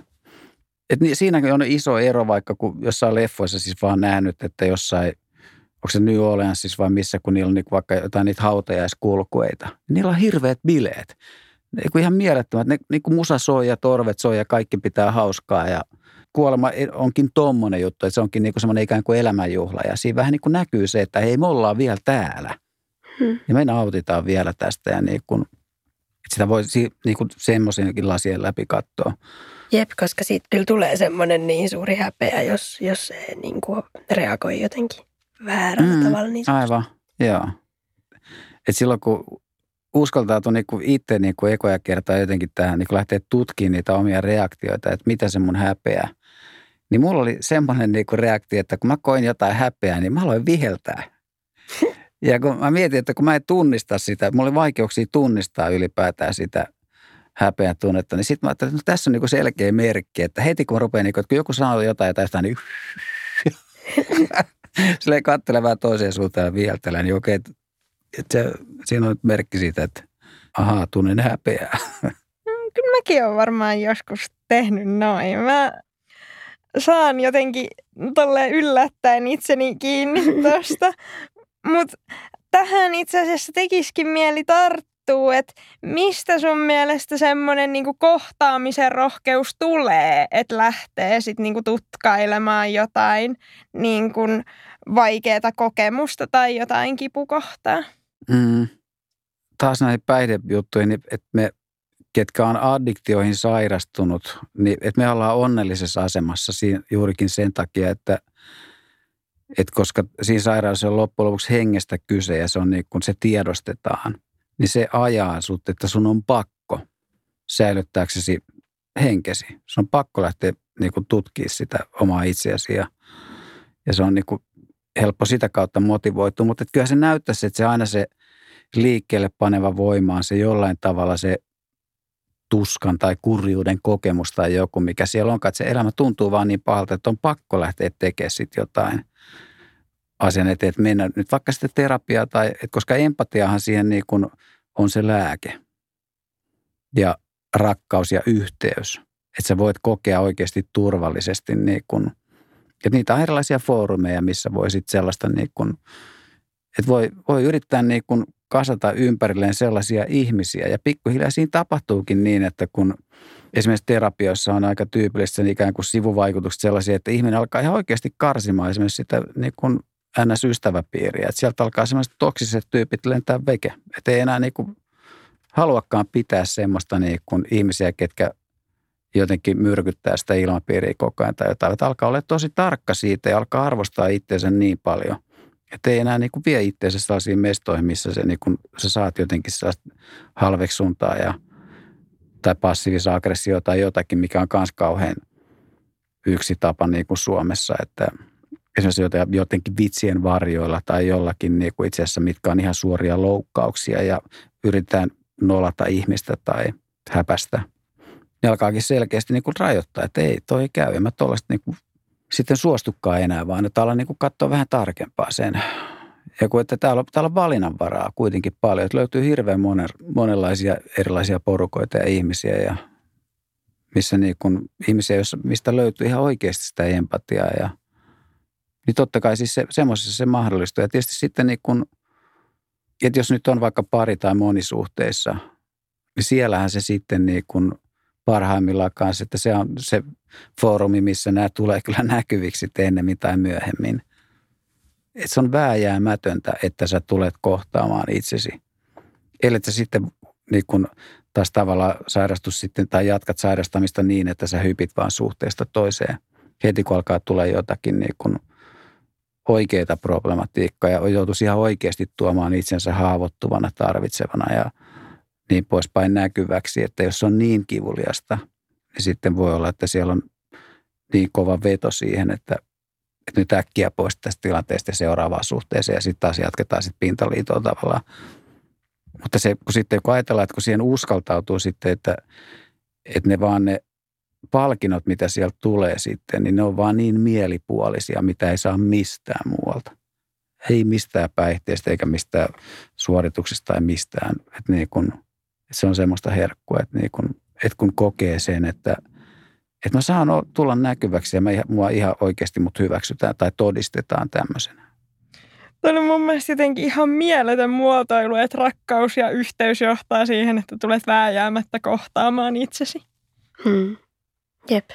Et siinäkin on iso ero, vaikka kun jossain leffoissa siis vaan nähnyt, että jossain... Onko se New Orleansissa vai missä, kun niillä on niinku vaikka jotain niitä hautajaiskulkueita. Niillä on hirveät bileet. Eiku ihan mielettömät. Ne, niinku musa soi ja torvet soi ja kaikki pitää hauskaa. Ja kuolema onkin tommonen juttu, että se onkin niinku semmoinen ikään kuin elämänjuhla. Ja siinä vähän niinku näkyy se, että hei, me ollaan vielä täällä. Hmm. Ja me nautitaan vielä tästä. Ja niinku, sitä voi niinku semmoisenkin lasien läpi katsoa. Jep, koska siitä kyllä tulee semmoinen niin suuri häpeä, jos, jos se niinku reagoi jotenkin. Väärällä mm, tavalla niin aivan, joo. Et silloin kun uskaltautuu niinku itse niinku ekoja kertaa jotenkin tähän, niin kun lähtee tutkimaan niitä omia reaktioita, että mitä se mun häpeää. Niin mulla oli semmoinen niinku reaktio, että kun mä koin jotain häpeää, niin mä aloin viheltää. Ja kun mä mietin, että kun mä en tunnista sitä, mulla oli vaikeuksia tunnistaa ylipäätään sitä häpeän tunnetta, niin sitten mä ajattelin, että tässä on niinku selkeä merkki, että heti kun mä rupean, niinku, että kun joku sanoo jotain ja tästä, niin... Silleen katselevää toiseen suuntaan ja viheltellään, niin okei, että se, siinä on nyt merkki siitä, että ahaa, tunnen häpeää. Kyllä mäkin olen varmaan joskus tehnyt noin. Mä saan jotenkin tolleen yllättäen itseni kiinni tosta, mutta tähän itse asiassa tekisikin mieli tarttuu, että mistä sun mielestä semmoinen niinku kohtaamisen rohkeus tulee, että lähtee sitten niinku tutkailemaan jotain niin kuin vaikeata kokemusta tai jotain kipukohtaa. Mm. Taas näihin päihdejuttuihin, että me, ketkä on addiktioihin sairastunut, niin että me ollaan onnellisessa asemassa siinä, juurikin sen takia, että, että koska siinä sairaudessa on loppujen lopuksi hengestä kyse ja se on niin kuin se tiedostetaan, niin se ajaa sut, että sun on pakko säilyttääksesi henkesi. Sun on pakko lähteä niin kuin tutkimaan sitä omaa itseäsi ja Ja se on niin kuin helppo sitä kautta motivoitua, mutta kyllähän se näyttäisi, että se aina se liikkeelle paneva voima on se jollain tavalla se tuskan tai kurjuuden kokemus tai joku, mikä siellä onkaan. Että se elämä tuntuu vaan niin pahalta, että on pakko lähteä tekemään sitten jotain asian eteen, että mennä nyt vaikka sitten terapiaa, tai, että koska empatiahan siihen niin kuin on se lääke ja rakkaus ja yhteys, että sä voit kokea oikeasti turvallisesti niin kuin. Että niitä on erilaisia foorumeja, missä voi sitten sellaista niin kuin, että voi, voi yrittää niin kuin kasata ympärilleen sellaisia ihmisiä. Ja pikkuhiljaa siinä tapahtuukin niin, että kun esimerkiksi terapioissa on aika tyypillistä ikään kuin sivuvaikutukset sellaisia, että ihminen alkaa ihan oikeasti karsimaan esimerkiksi sitä niin kuin ns-ystäväpiiriä. Että sieltä alkaa sellaiset toksiset tyypit lentää veke. Että ei enää niin kuin haluakaan pitää semmoista niin kuin ihmisiä, ketkä... jotenkin myrkyttää sitä ilmapiiriä koko ajan tai jotain. Että alkaa olla tosi tarkka siitä ja alkaa arvostaa itseensä niin paljon, että ei enää niin kuin vie itseensä sellaisiin mestoihin, missä se, niin kuin, sä saat jotenkin halveksuntaa ja, tai passiivista aggressiota tai jotakin, mikä on myös kauhean yksi tapa niin kuin Suomessa. Että esimerkiksi jotenkin vitsien varjoilla tai jollakin niin kuin itse asiassa, mitkä on ihan suoria loukkauksia ja yritetään nolata ihmistä tai häpästä. Ne alkaakin selkeästi niin kuin rajoittaa, että ei, toi ei käy. En mä tuollaista niin kuin sitten suostukaan enää, vaan että ala niin kuin katsoa vähän tarkempaa sen. Ja kun, että täällä on, täällä on valinnanvaraa kuitenkin paljon, että löytyy hirveän monen, monenlaisia erilaisia porukoita ja ihmisiä, ja missä niin kuin, ihmisiä, mistä löytyy ihan oikeasti sitä empatiaa. Ja, niin totta kai siis se, semmoisessa se mahdollistuu. Ja tietysti sitten, niin kuin, että jos nyt on vaikka pari tai monisuhteissa, niin siellähän se sitten niin kuin parhaimmillaan kanssa, että se on se foorumi, missä nämä tulee kyllä näkyviksi ennemmin tai myöhemmin. Et se on vääjäämätöntä, että sä tulet kohtaamaan itsesi. Eli että sitten niin kun taas tavallaan sairastus sitten, tai jatkat sairastamista niin, että sä hypit vaan suhteesta toiseen. Heti kun alkaa tulla jotakin niin kuin oikeita problematiikkaa ja joutuisi ihan oikeasti tuomaan itsensä haavoittuvana, tarvitsevana ja niin poispäin näkyväksi, että jos on niin kivuliasta, niin sitten voi olla, että siellä on niin kova veto siihen, että, että nyt äkkiä pois tästä tilanteesta seuraavaan suhteeseen ja sitten taas jatketaan sit pintaliitoa tavallaan. Mutta se, kun sitten kun ajatellaan, että kun siihen uskaltautuu sitten, että, että ne vaan ne palkinnot, mitä sieltä tulee sitten, niin ne on vaan niin mielipuolisia, mitä ei saa mistään muualta. Ei mistään päihteestä eikä mistään suorituksista tai mistään. Että niin kun, että se on semmoista herkkua, että, niin kun, että kun kokee sen, että, että mä saan tulla näkyväksi ja mä, mua ihan oikeasti mut hyväksytään tai todistetaan tämmöisenä. Tuo oli mun mielestä jotenkin ihan mieletön muotoilu, että rakkaus ja yhteys johtaa siihen, että tulet vääjäämättä kohtaamaan itsesi. Hmm. Jep.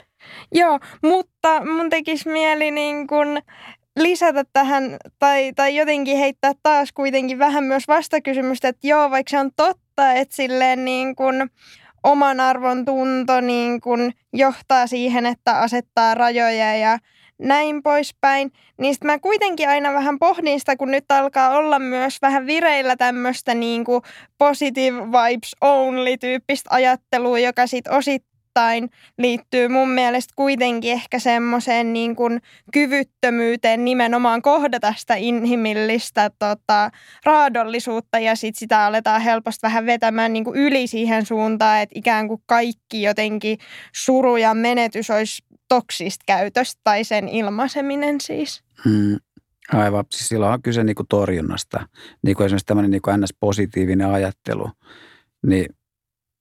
Joo, mutta mun tekisi mieli niin kun lisätä tähän tai, tai jotenkin heittää taas kuitenkin vähän myös vastakysymystä, että joo, vaikka se on totta, että silleen niin kun oman arvon tunto niin kun johtaa siihen, että asettaa rajoja ja näin poispäin, niin sitten mä kuitenkin aina vähän pohdin sitä, kun nyt alkaa olla myös vähän vireillä tämmöistä niin kuin positive vibes only -tyyppistä ajattelua, joka sitten osittain liittyy mun mielestä kuitenkin ehkä semmoiseen niin kuin kyvyttömyyteen nimenomaan kohdata sitä inhimillistä tota, raadollisuutta ja sitten sitä aletaan helposti vähän vetämään niin kuin yli siihen suuntaan, että ikään kuin kaikki jotenkin suru ja menetys olisi toksista käytöstä tai sen ilmaiseminen siis. Mm, aivan. Siis silloin on kyse niinku torjunnasta. Niinku esimerkiksi tämmöinen niinku N S-positiivinen ajattelu, niin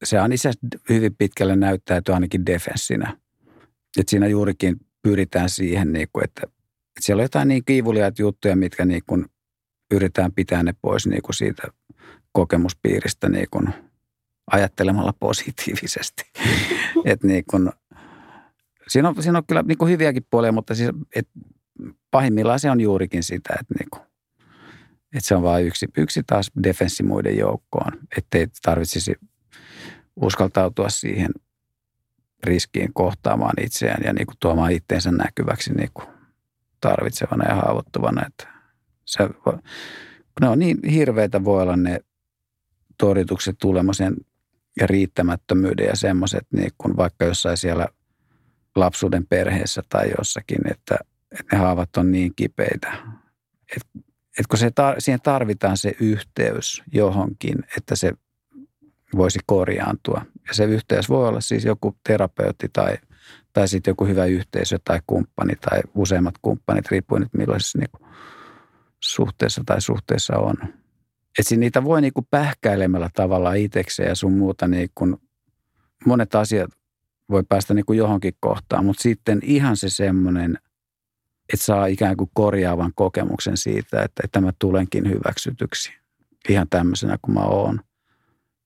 se on itse asiassa hyvin pitkälle näyttäytyy ainakin defenssinä. Et siinä juurikin pyritään siihen, niinku, että, että siellä on jotain niin kiivuliaita juttuja, mitkä niinku yritetään pitää ne pois niinku siitä kokemuspiiristä niinku ajattelemalla positiivisesti. Että niinku... Siinä on, siinä on kyllä niin kuin hyviäkin puolia, mutta siis, et pahimmillaan se on juurikin sitä, että, niin kuin, että se on vain yksi, yksi taas defenssi muiden joukkoon, ettei tarvitsisi uskaltautua siihen riskiin kohtaamaan itseään ja niin kuin tuomaan itteensä näkyväksi niin kuin tarvitsevana ja haavoittuvana. Että se, ne on niin hirveitä voi olla ne torjutukset tulemisen ja riittämättömyyden ja semmoiset, niin kuin vaikka jossain siellä lapsuuden perheessä tai jossakin, että, että ne haavat on niin kipeitä. Et, et kun se tar- siihen tarvitaan se yhteys johonkin, että se voisi korjaantua. Ja se yhteys voi olla siis joku terapeutti tai, tai sitten joku hyvä yhteisö tai kumppani tai useimmat kumppanit, riippuen nyt millaisessa niinku suhteessa tai suhteessa on. Että niitä voi niinku pähkäilemällä tavallaan itsekseen ja sun muuta niinku monet asiat voi päästä niin kuin johonkin kohtaan, mutta sitten ihan se semmoinen, että saa ikään kuin korjaavan kokemuksen siitä, että, että mä tulenkin hyväksytyksi ihan tämmöisenä kuin mä oon.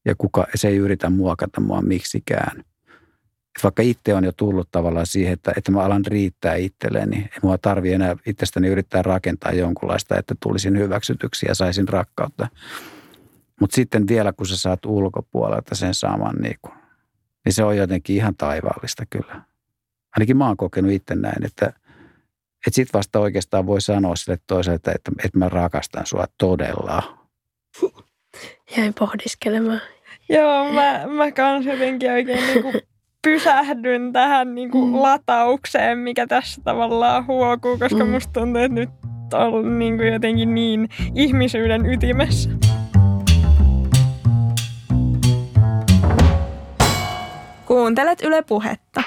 Ja kuka, se ei yritä muokata mua miksikään. Et vaikka itse on jo tullut tavallaan siihen, että, että mä alan riittää itselleni. Ei mua tarvitse enää itsestäni yrittää rakentaa jonkunlaista, että tulisin hyväksytyksi ja saisin rakkautta. Mutta sitten vielä, kun sä saat ulkopuolelta sen saman niin kuin, niin se on jotenkin ihan taivaallista kyllä. Ainakin mä oon kokenut itse näin, että, että sit vasta oikeastaan voi sanoa sille toiselle, että, että, että mä rakastan sua todella. Jäin pohdiskelemaan. Joo, mä, mä kans jotenkin oikein niinku pysähdyn tähän niinku mm. lataukseen, mikä tässä tavallaan huokuu, koska mm. musta tuntuu, että nyt on niinku jotenkin niin ihmisyyden ytimessä. Kuuntelet Yle Puhetta.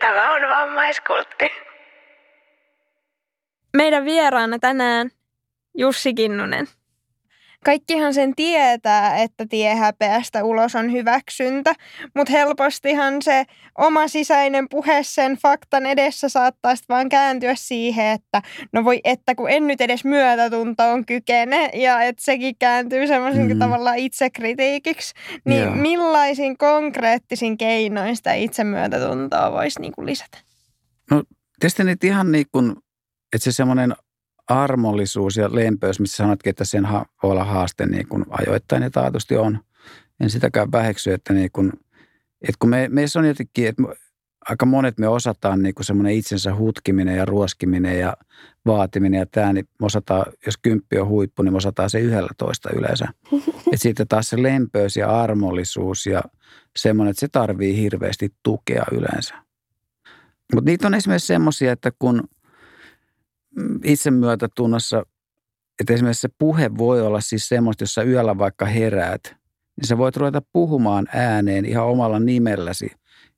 Tämä on Vammaiskultti. Meidän vieraana tänään Jussi Kinnunen. Kaikkihan sen tietää, että tie häpeästä ulos on hyväksyntä, mutta helpostihan se oma sisäinen puhe sen faktan edessä saattaa sitten vaan kääntyä siihen, että no voi että kun en nyt edes myötätuntoon kykene, ja että sekin kääntyy semmoisen mm. tavallaan itsekritiikiksi. Niin yeah. Millaisin konkreettisin keinoin sitä itsemyötätuntoa voisi niinku lisätä? No tietysti nyt ihan niin kuin, että se semmoinen armollisuus ja lempeys, missä sanotkin, että sen ha- voi olla haaste niin kuin ajoittain ja taatusti on. en sitäkään väheksy, että niin kun, että kun me, meissä on jotenkin, että aika monet me osataan niin kun semmoinen itsensä hutkiminen ja ruoskiminen ja vaatiminen ja tämä, niin me osataan, jos kymppi on huippu, niin me osataan se yksitoista yleensä. Että siitä taas se lempöys ja armollisuus ja semmoinen, että se tarvii hirveästi tukea yleensä. Mutta niitä on esimerkiksi semmoisia, että kun itsemyötätunnossa, että esimerkiksi se puhe voi olla siis semmoista, jos sä yöllä vaikka heräät, niin sä voit ruveta puhumaan ääneen ihan omalla nimelläsi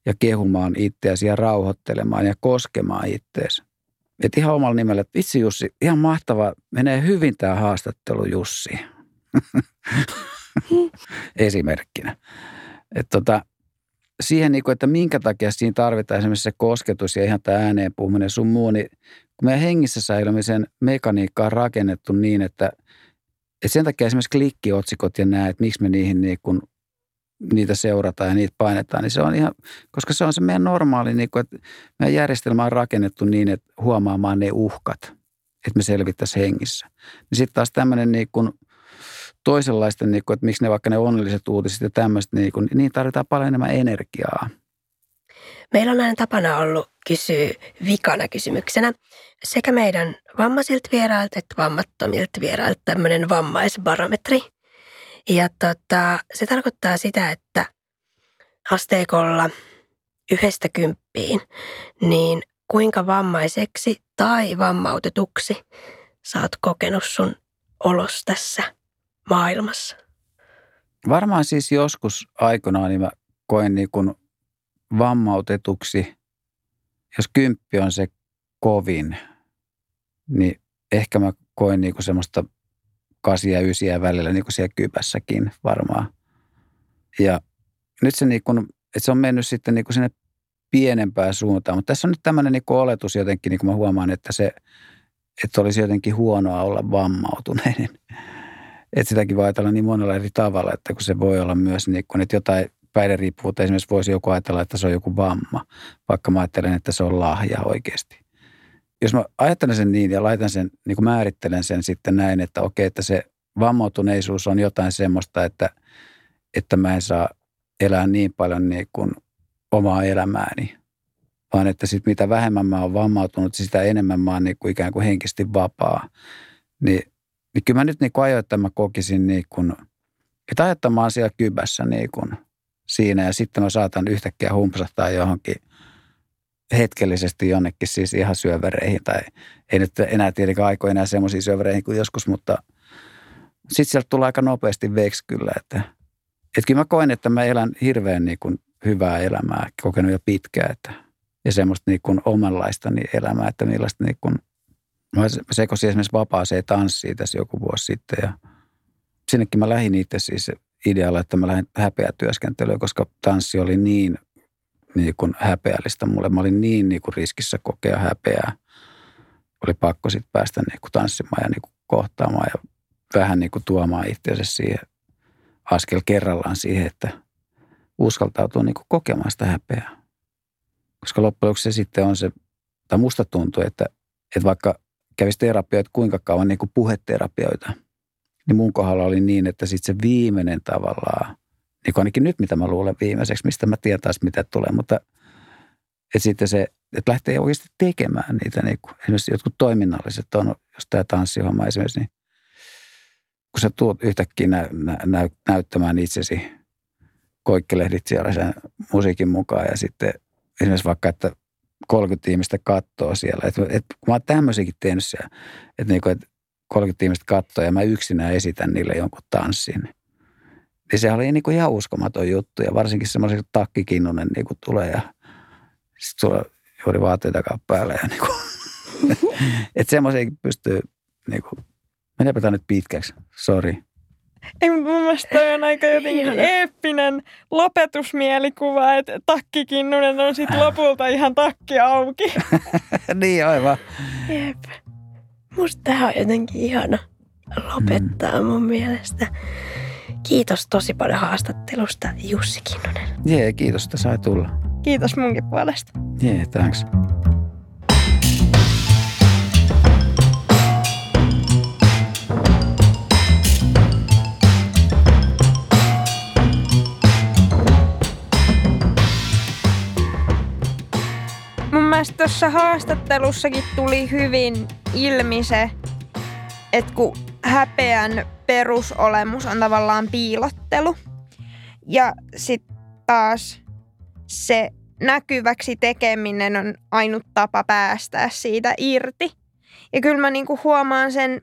ja kehumaan itseäsi ja rauhoittelemaan ja koskemaan itseäsi. Että ihan omalla nimellä, että vitsi Jussi, ihan mahtavaa, menee hyvin tämä haastattelu Jussi. Esimerkkinä. Että tota, siihen niin kuin, että minkä takia siinä tarvitaan esimerkiksi se kosketus ja ihan tämä ääneen puhuminen sun muu, niin kun meidän hengissä säilymisen mekaniikka on rakennettu niin, että, että sen takia esimerkiksi klikkiotsikot ja nämä, että miksi me niihin niin kuin, niitä seurataan ja niitä painetaan, niin se on ihan, koska se on se meidän normaali, niin kuin, että meidän järjestelmä on rakennettu niin, että huomaamaan ne uhkat, että me selvittäisiin hengissä. Niin sitten taas tämmöinen niin kuin toisenlaista, niin kuin, että miksi ne vaikka ne onnelliset uutiset ja tämmöiset, niin, kuin, niin tarvitaan paljon enemmän energiaa. Meillä on aina tapana ollut kysyä vikana kysymyksenä sekä meidän vammaisilta vierailta että vammattomilta vierailta tämmöinen vammaisbarometri. Ja tota, se tarkoittaa sitä, että asteikolla yhdestä kymppiin, niin kuinka vammaiseksi tai vammautetuksi sä oot kokenut sun olos tässä maailmassa? Varmaan siis joskus aikanaan niin mä koen niin kuin vammautetuksi, jos kymppi on se kovin, niin ehkä mä koin niinku semmoista kasi ja ysiä välillä niinku siellä kypässäkin varmaan. Ja nyt se niinku, että se on mennyt sitten niinku sinne pienempään suuntaan, mutta tässä on nyt tämmöinen niinku oletus jotenkin, niin kuin mä huomaan, että se, että olisi jotenkin huonoa olla vammautuneinen. Että sitäkin voi ajatella niin monella eri tavalla, että kun se voi olla myös niinku, että jotain päihderiippuvuutta esimerkiksi voisi joku ajatella, että se on joku vamma, vaikka mä ajattelen, että se on lahja oikeasti. Jos mä ajattelen sen niin ja laitan sen, niin kuin määrittelen sen sitten näin, että okei, että se vammautuneisuus on jotain semmoista, että, että mä en saa elää niin paljon niin kuin omaa elämääni, vaan että sit mitä vähemmän mä oon vammautunut, sitä enemmän mä oon niin kuin ikään kuin henkisesti vapaa. Ni, niin kyllä mä nyt niin kuin ajoittain mä kokisin niin kuin, että ajoittain mä oon siellä kybässä niin kuin siinä ja sitten mä saatan yhtäkkiä humpsahtaa johonkin hetkellisesti jonnekin siis ihan syövereihin tai ei nyt enää tietenkään aiko enää semmoisiin syövereihin kuin joskus, mutta sitten sieltä tulee aika nopeasti veksi kyllä, että et kyllä mä koen, että mä elän hirveän niin kuin hyvää elämää, kokenut jo pitkään, että ja semmoista niin kuin omanlaista niin elämää, että millaista niin kuin mä sekoisin esimerkiksi vapaaseen tanssiin tässä joku vuosi sitten ja sinnekin mä lähdin itse siis idealla, että mä lähdin häpeä työskentelyä, koska tanssi oli niin, niin kuin häpeällistä mulle. Mä olin niin, niin kuin riskissä kokea häpeää. Oli pakko sitten päästä niin kuin tanssimaan ja niin kuin kohtaamaan ja vähän niin kuin tuomaan itseänsä siihen askel kerrallaan siihen, että uskaltautuu niin kuin kokemaan sitä häpeää. Koska loppujen lopuksi se sitten on se, tai musta tuntuu, että, että vaikka kävisi terapioita kuinka kauan niin kuin puheterapioita, niin mun kohdalla oli niin, että sitten se viimeinen tavallaan, niin kuin ainakin nyt mitä mä luulen viimeiseksi, mistä mä tiedän taas mitä tulee, mutta että sitten se, että lähtee oikeasti tekemään niitä, niin kuin esimerkiksi jotkut toiminnalliset on, jos tämä tanssihomma esimerkiksi, niin kun sä tulet yhtäkkiä nä- nä- nä- näyttämään itsesi, koikkelehdit siellä sen musiikin mukaan ja sitten esimerkiksi vaikka, että kolmekymmentä ihmistä katsoo siellä, että et, mä oon tämmöisiäkin tehnyt siellä, että niin kuin, että kolmekymmentä ihmistä katsoo ja mä yksinään esitän niille jonkun tanssin. Niin sehän oli niin kuin ihan uskomaton juttu ja varsinkin semmoisen Takki Kinnunen niin kuin tulee ja sitten tulee juuri vaatteitakaan päälle ja niin kuin että semmoisenkin pystyy niin kuin, menepä tämä nyt pitkäksi, sori. Ei, mutta mun mielestä toi on aika jotenkin eeppinen lopetusmielikuva, että Takki Kinnunen on sitten lopulta ihan takki auki. Niin, aivan. Jep. Musta tämä on jotenkin ihana lopettaa mun mielestä. Kiitos tosi paljon haastattelusta, Jussi Kinnunen. Jee, kiitos, että sai tulla. Kiitos munkin puolesta. Jee, thanks. tuossa haastattelussakin tuli hyvin ilmi se, että kun häpeän perusolemus on tavallaan piilottelu ja sitten taas se näkyväksi tekeminen on ainut tapa päästää siitä irti. Ja kyllä mä niinku huomaan sen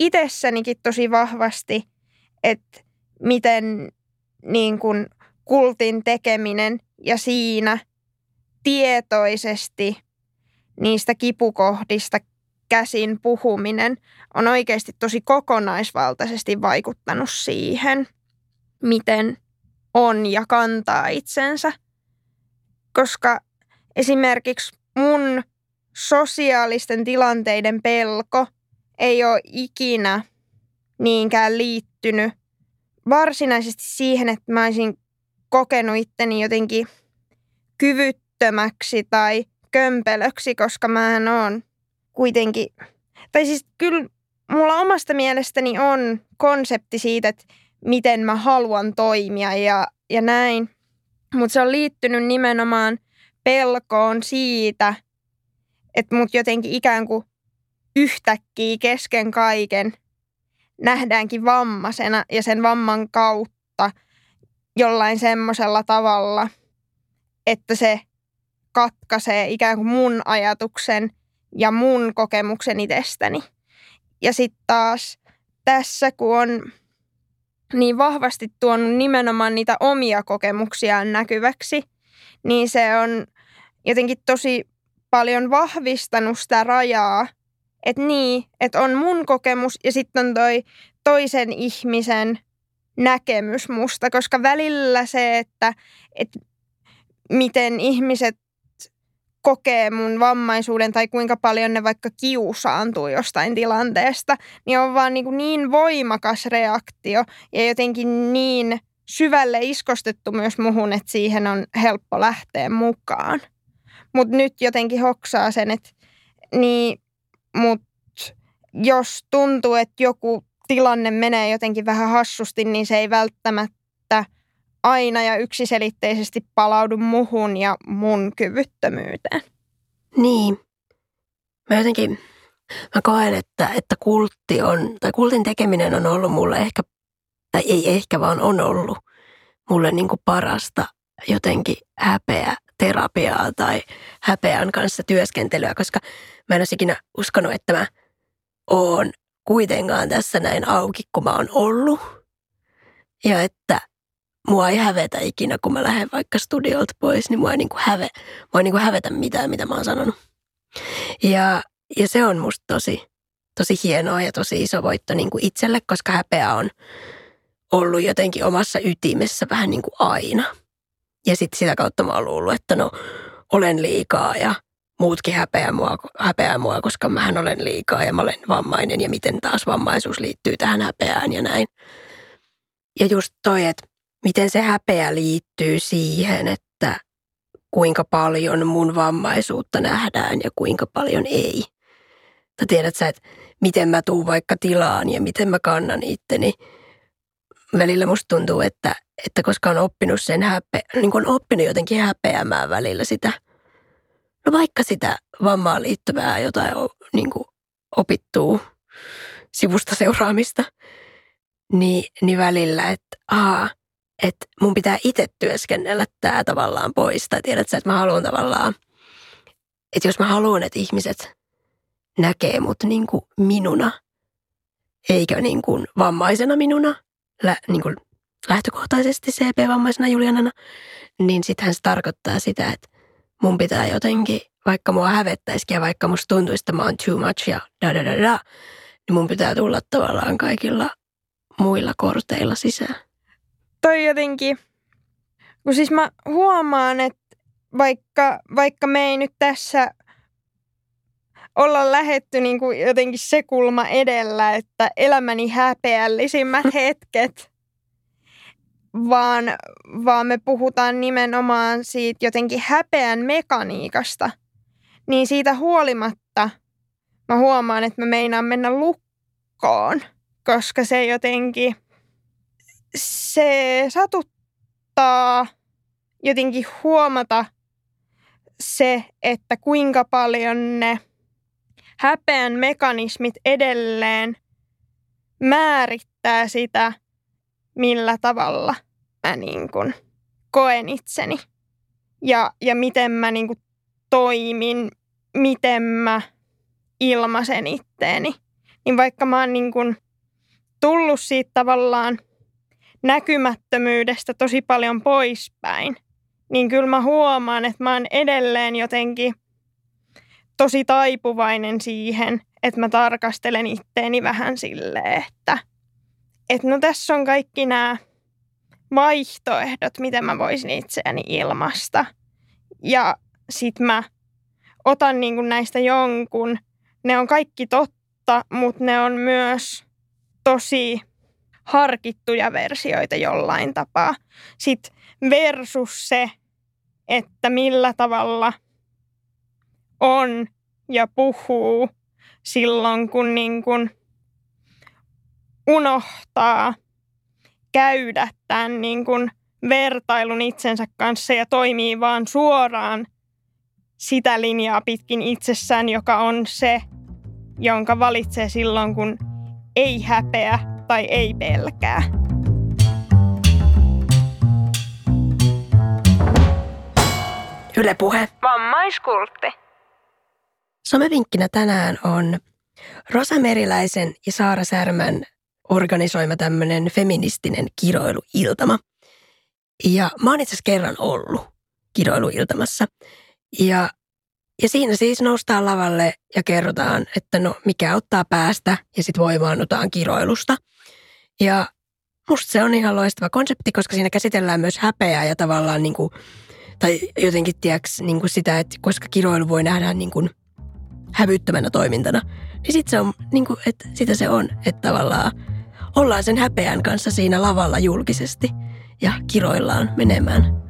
itsessänikin tosi vahvasti, että miten niinku kultin tekeminen ja siinä tietoisesti niistä kipukohdista käsin puhuminen on oikeasti tosi kokonaisvaltaisesti vaikuttanut siihen, miten on ja kantaa itsensä. Koska esimerkiksi mun sosiaalisten tilanteiden pelko ei ole ikinä niinkään liittynyt varsinaisesti siihen, että mä olisin kokenut itteni jotenkin kyvyttömäksi tai kömpelöksi, koska mähän oon kuitenkin... Tai siis kyllä mulla omasta mielestäni on konsepti siitä, että miten mä haluan toimia ja, ja näin. Mutta se on liittynyt nimenomaan pelkoon siitä, että mut jotenkin ikään kuin yhtäkkiä kesken kaiken nähdäänkin vammaisena ja sen vamman kautta jollain semmoisella tavalla, että se katkaisee ikään kuin mun ajatuksen ja mun kokemuksen itsestäni. Ja sitten taas tässä, kun on niin vahvasti tuonut nimenomaan niitä omia kokemuksiaan näkyväksi, niin se on jotenkin tosi paljon vahvistanut sitä rajaa, että niin, että on mun kokemus ja sitten on toi toisen ihmisen näkemys musta, koska välillä se, että, että miten ihmiset kokee mun vammaisuuden tai kuinka paljon ne vaikka kiusaantuu jostain tilanteesta, niin on vaan niin, niin voimakas reaktio ja jotenkin niin syvälle iskostettu myös muhun, että siihen on helppo lähteä mukaan. Mutta nyt jotenkin hoksaa sen, että niin, mut jos tuntuu, että joku tilanne menee jotenkin vähän hassusti, niin se ei välttämättä aina ja yksiselitteisesti palaudu muhun ja mun kyvyttömyyteen. Niin. Mä jotenkin, mä koen, että, että kultti on, tai kultin tekeminen on ollut mulle ehkä, tai ei ehkä, vaan on ollut mulle niin kuin parasta jotenkin häpeä terapiaa tai häpeän kanssa työskentelyä, koska mä en olisi ikinä uskonut, että mä oon kuitenkaan tässä näin auki, kun mä oon ollut. Ja että mua ei hävetä ikinä, kun mä lähden vaikka studiolta pois, niin mua ei, niinku häve, mua ei niinku hävetä mitään, mitä mä oon sanonut. Ja, ja se on musta tosi, tosi hienoa ja tosi iso voitto niinku itselle, koska häpeä on ollut jotenkin omassa ytimessä vähän niinku aina. Ja sitten sitä kautta mä oon luullut, että no, olen liikaa ja muutkin häpeää mua, häpeää mua, koska mähän olen liikaa ja mä olen vammainen ja miten taas vammaisuus liittyy tähän häpeään ja näin. Ja just toi, että miten se häpeä liittyy siihen, että kuinka paljon mun vammaisuutta nähdään ja kuinka paljon ei. Tai tiedät sä, että miten mä tuun vaikka tilaan ja miten mä kannan itteni. Välillä musta tuntuu, että, että koska on oppinut sen häpeä, niin kun on oppinut jotenkin häpeämään välillä sitä, no vaikka sitä vammaan liittyvää jotain niin kuin opittuu sivusta seuraamista, niin, niin välillä, että aha, että mun pitää itse työskennellä tää tavallaan pois. Tai tiedät sä, että mä haluan tavallaan, että jos mä haluan, että ihmiset näkee mut niin kuin minuna, eikä niin kuin vammaisena minuna, lä, niin kuin lähtökohtaisesti C P-vammaisena Julianana, niin sittenhän se tarkoittaa sitä, että mun pitää jotenkin, vaikka mua hävettäisikin ja vaikka musta tuntuisi, että mä oon too much ja da da da da, niin mun pitää tulla tavallaan kaikilla muilla korteilla sisään. Toi jotenkin, kun siis mä huomaan, että vaikka, vaikka me ei nyt tässä olla lähetty niin kuin jotenkin se kulma edellä, että elämäni häpeällisimmät hetket, vaan, vaan me puhutaan nimenomaan siitä jotenkin häpeän mekaniikasta, niin siitä huolimatta mä huomaan, että mä meinaan mennä lukkoon, koska se jotenkin... Se satuttaa jotenkin huomata se, että kuinka paljon ne häpeän mekanismit edelleen määrittää sitä, millä tavalla mä niin kuin koen itseni ja, ja miten mä niin kuin toimin, miten mä ilmaisen itteeni. Niin vaikka mä oon niin kuin tullut siitä tavallaan näkymättömyydestä tosi paljon poispäin, niin kyllä mä huomaan, että mä oon edelleen jotenkin tosi taipuvainen siihen, että mä tarkastelen itteeni vähän silleen, että et no tässä on kaikki nämä vaihtoehdot, miten mä voisin itseäni ilmaista. Ja sit mä otan niinku näistä jonkun. Ne on kaikki totta, mutta ne on myös tosi harkittuja versioita jollain tapaa. Sit versus se, että millä tavalla on ja puhuu silloin, kun niin kun unohtaa käydä tämän niin kun vertailun itsensä kanssa ja toimii vaan suoraan sitä linjaa pitkin itsessään, joka on se, jonka valitsee silloin, kun ei häpeä tai ei pelkää. Yle Puhe. Vammaiskultti. Somevinkkinä tänään on Rosa Meriläisen ja Saara Särmän organisoima tämmöinen feministinen kiroiluiltama. Ja mä oon itse asiassa kerran ollut kiroiluiltamassa. Ja, ja siinä siis noustaan lavalle ja kerrotaan, että no mikä ottaa päästä ja sit voimaannutaan kiroilusta. Ja musta se on ihan loistava konsepti, koska siinä käsitellään myös häpeää ja tavallaan niin kuin, tai jotenkin tiiäks, niin kuin sitä, että koska kiroilu voi nähdä niin kuin hävyttömänä toimintana, niin sit se on, niin kuin, että sitä se on, että tavallaan ollaan sen häpeän kanssa siinä lavalla julkisesti ja kiroillaan menemään.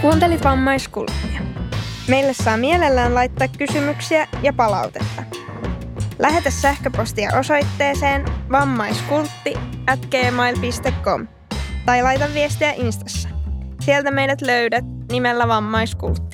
Kuuntelit Vammaiskulttia. Meille saa mielellään laittaa kysymyksiä ja palautetta. Lähetä sähköpostia osoitteeseen vammaiskultti at gmail dot com tai laita viestiä Instassa. Sieltä meidät löydät nimellä Vammaiskultti.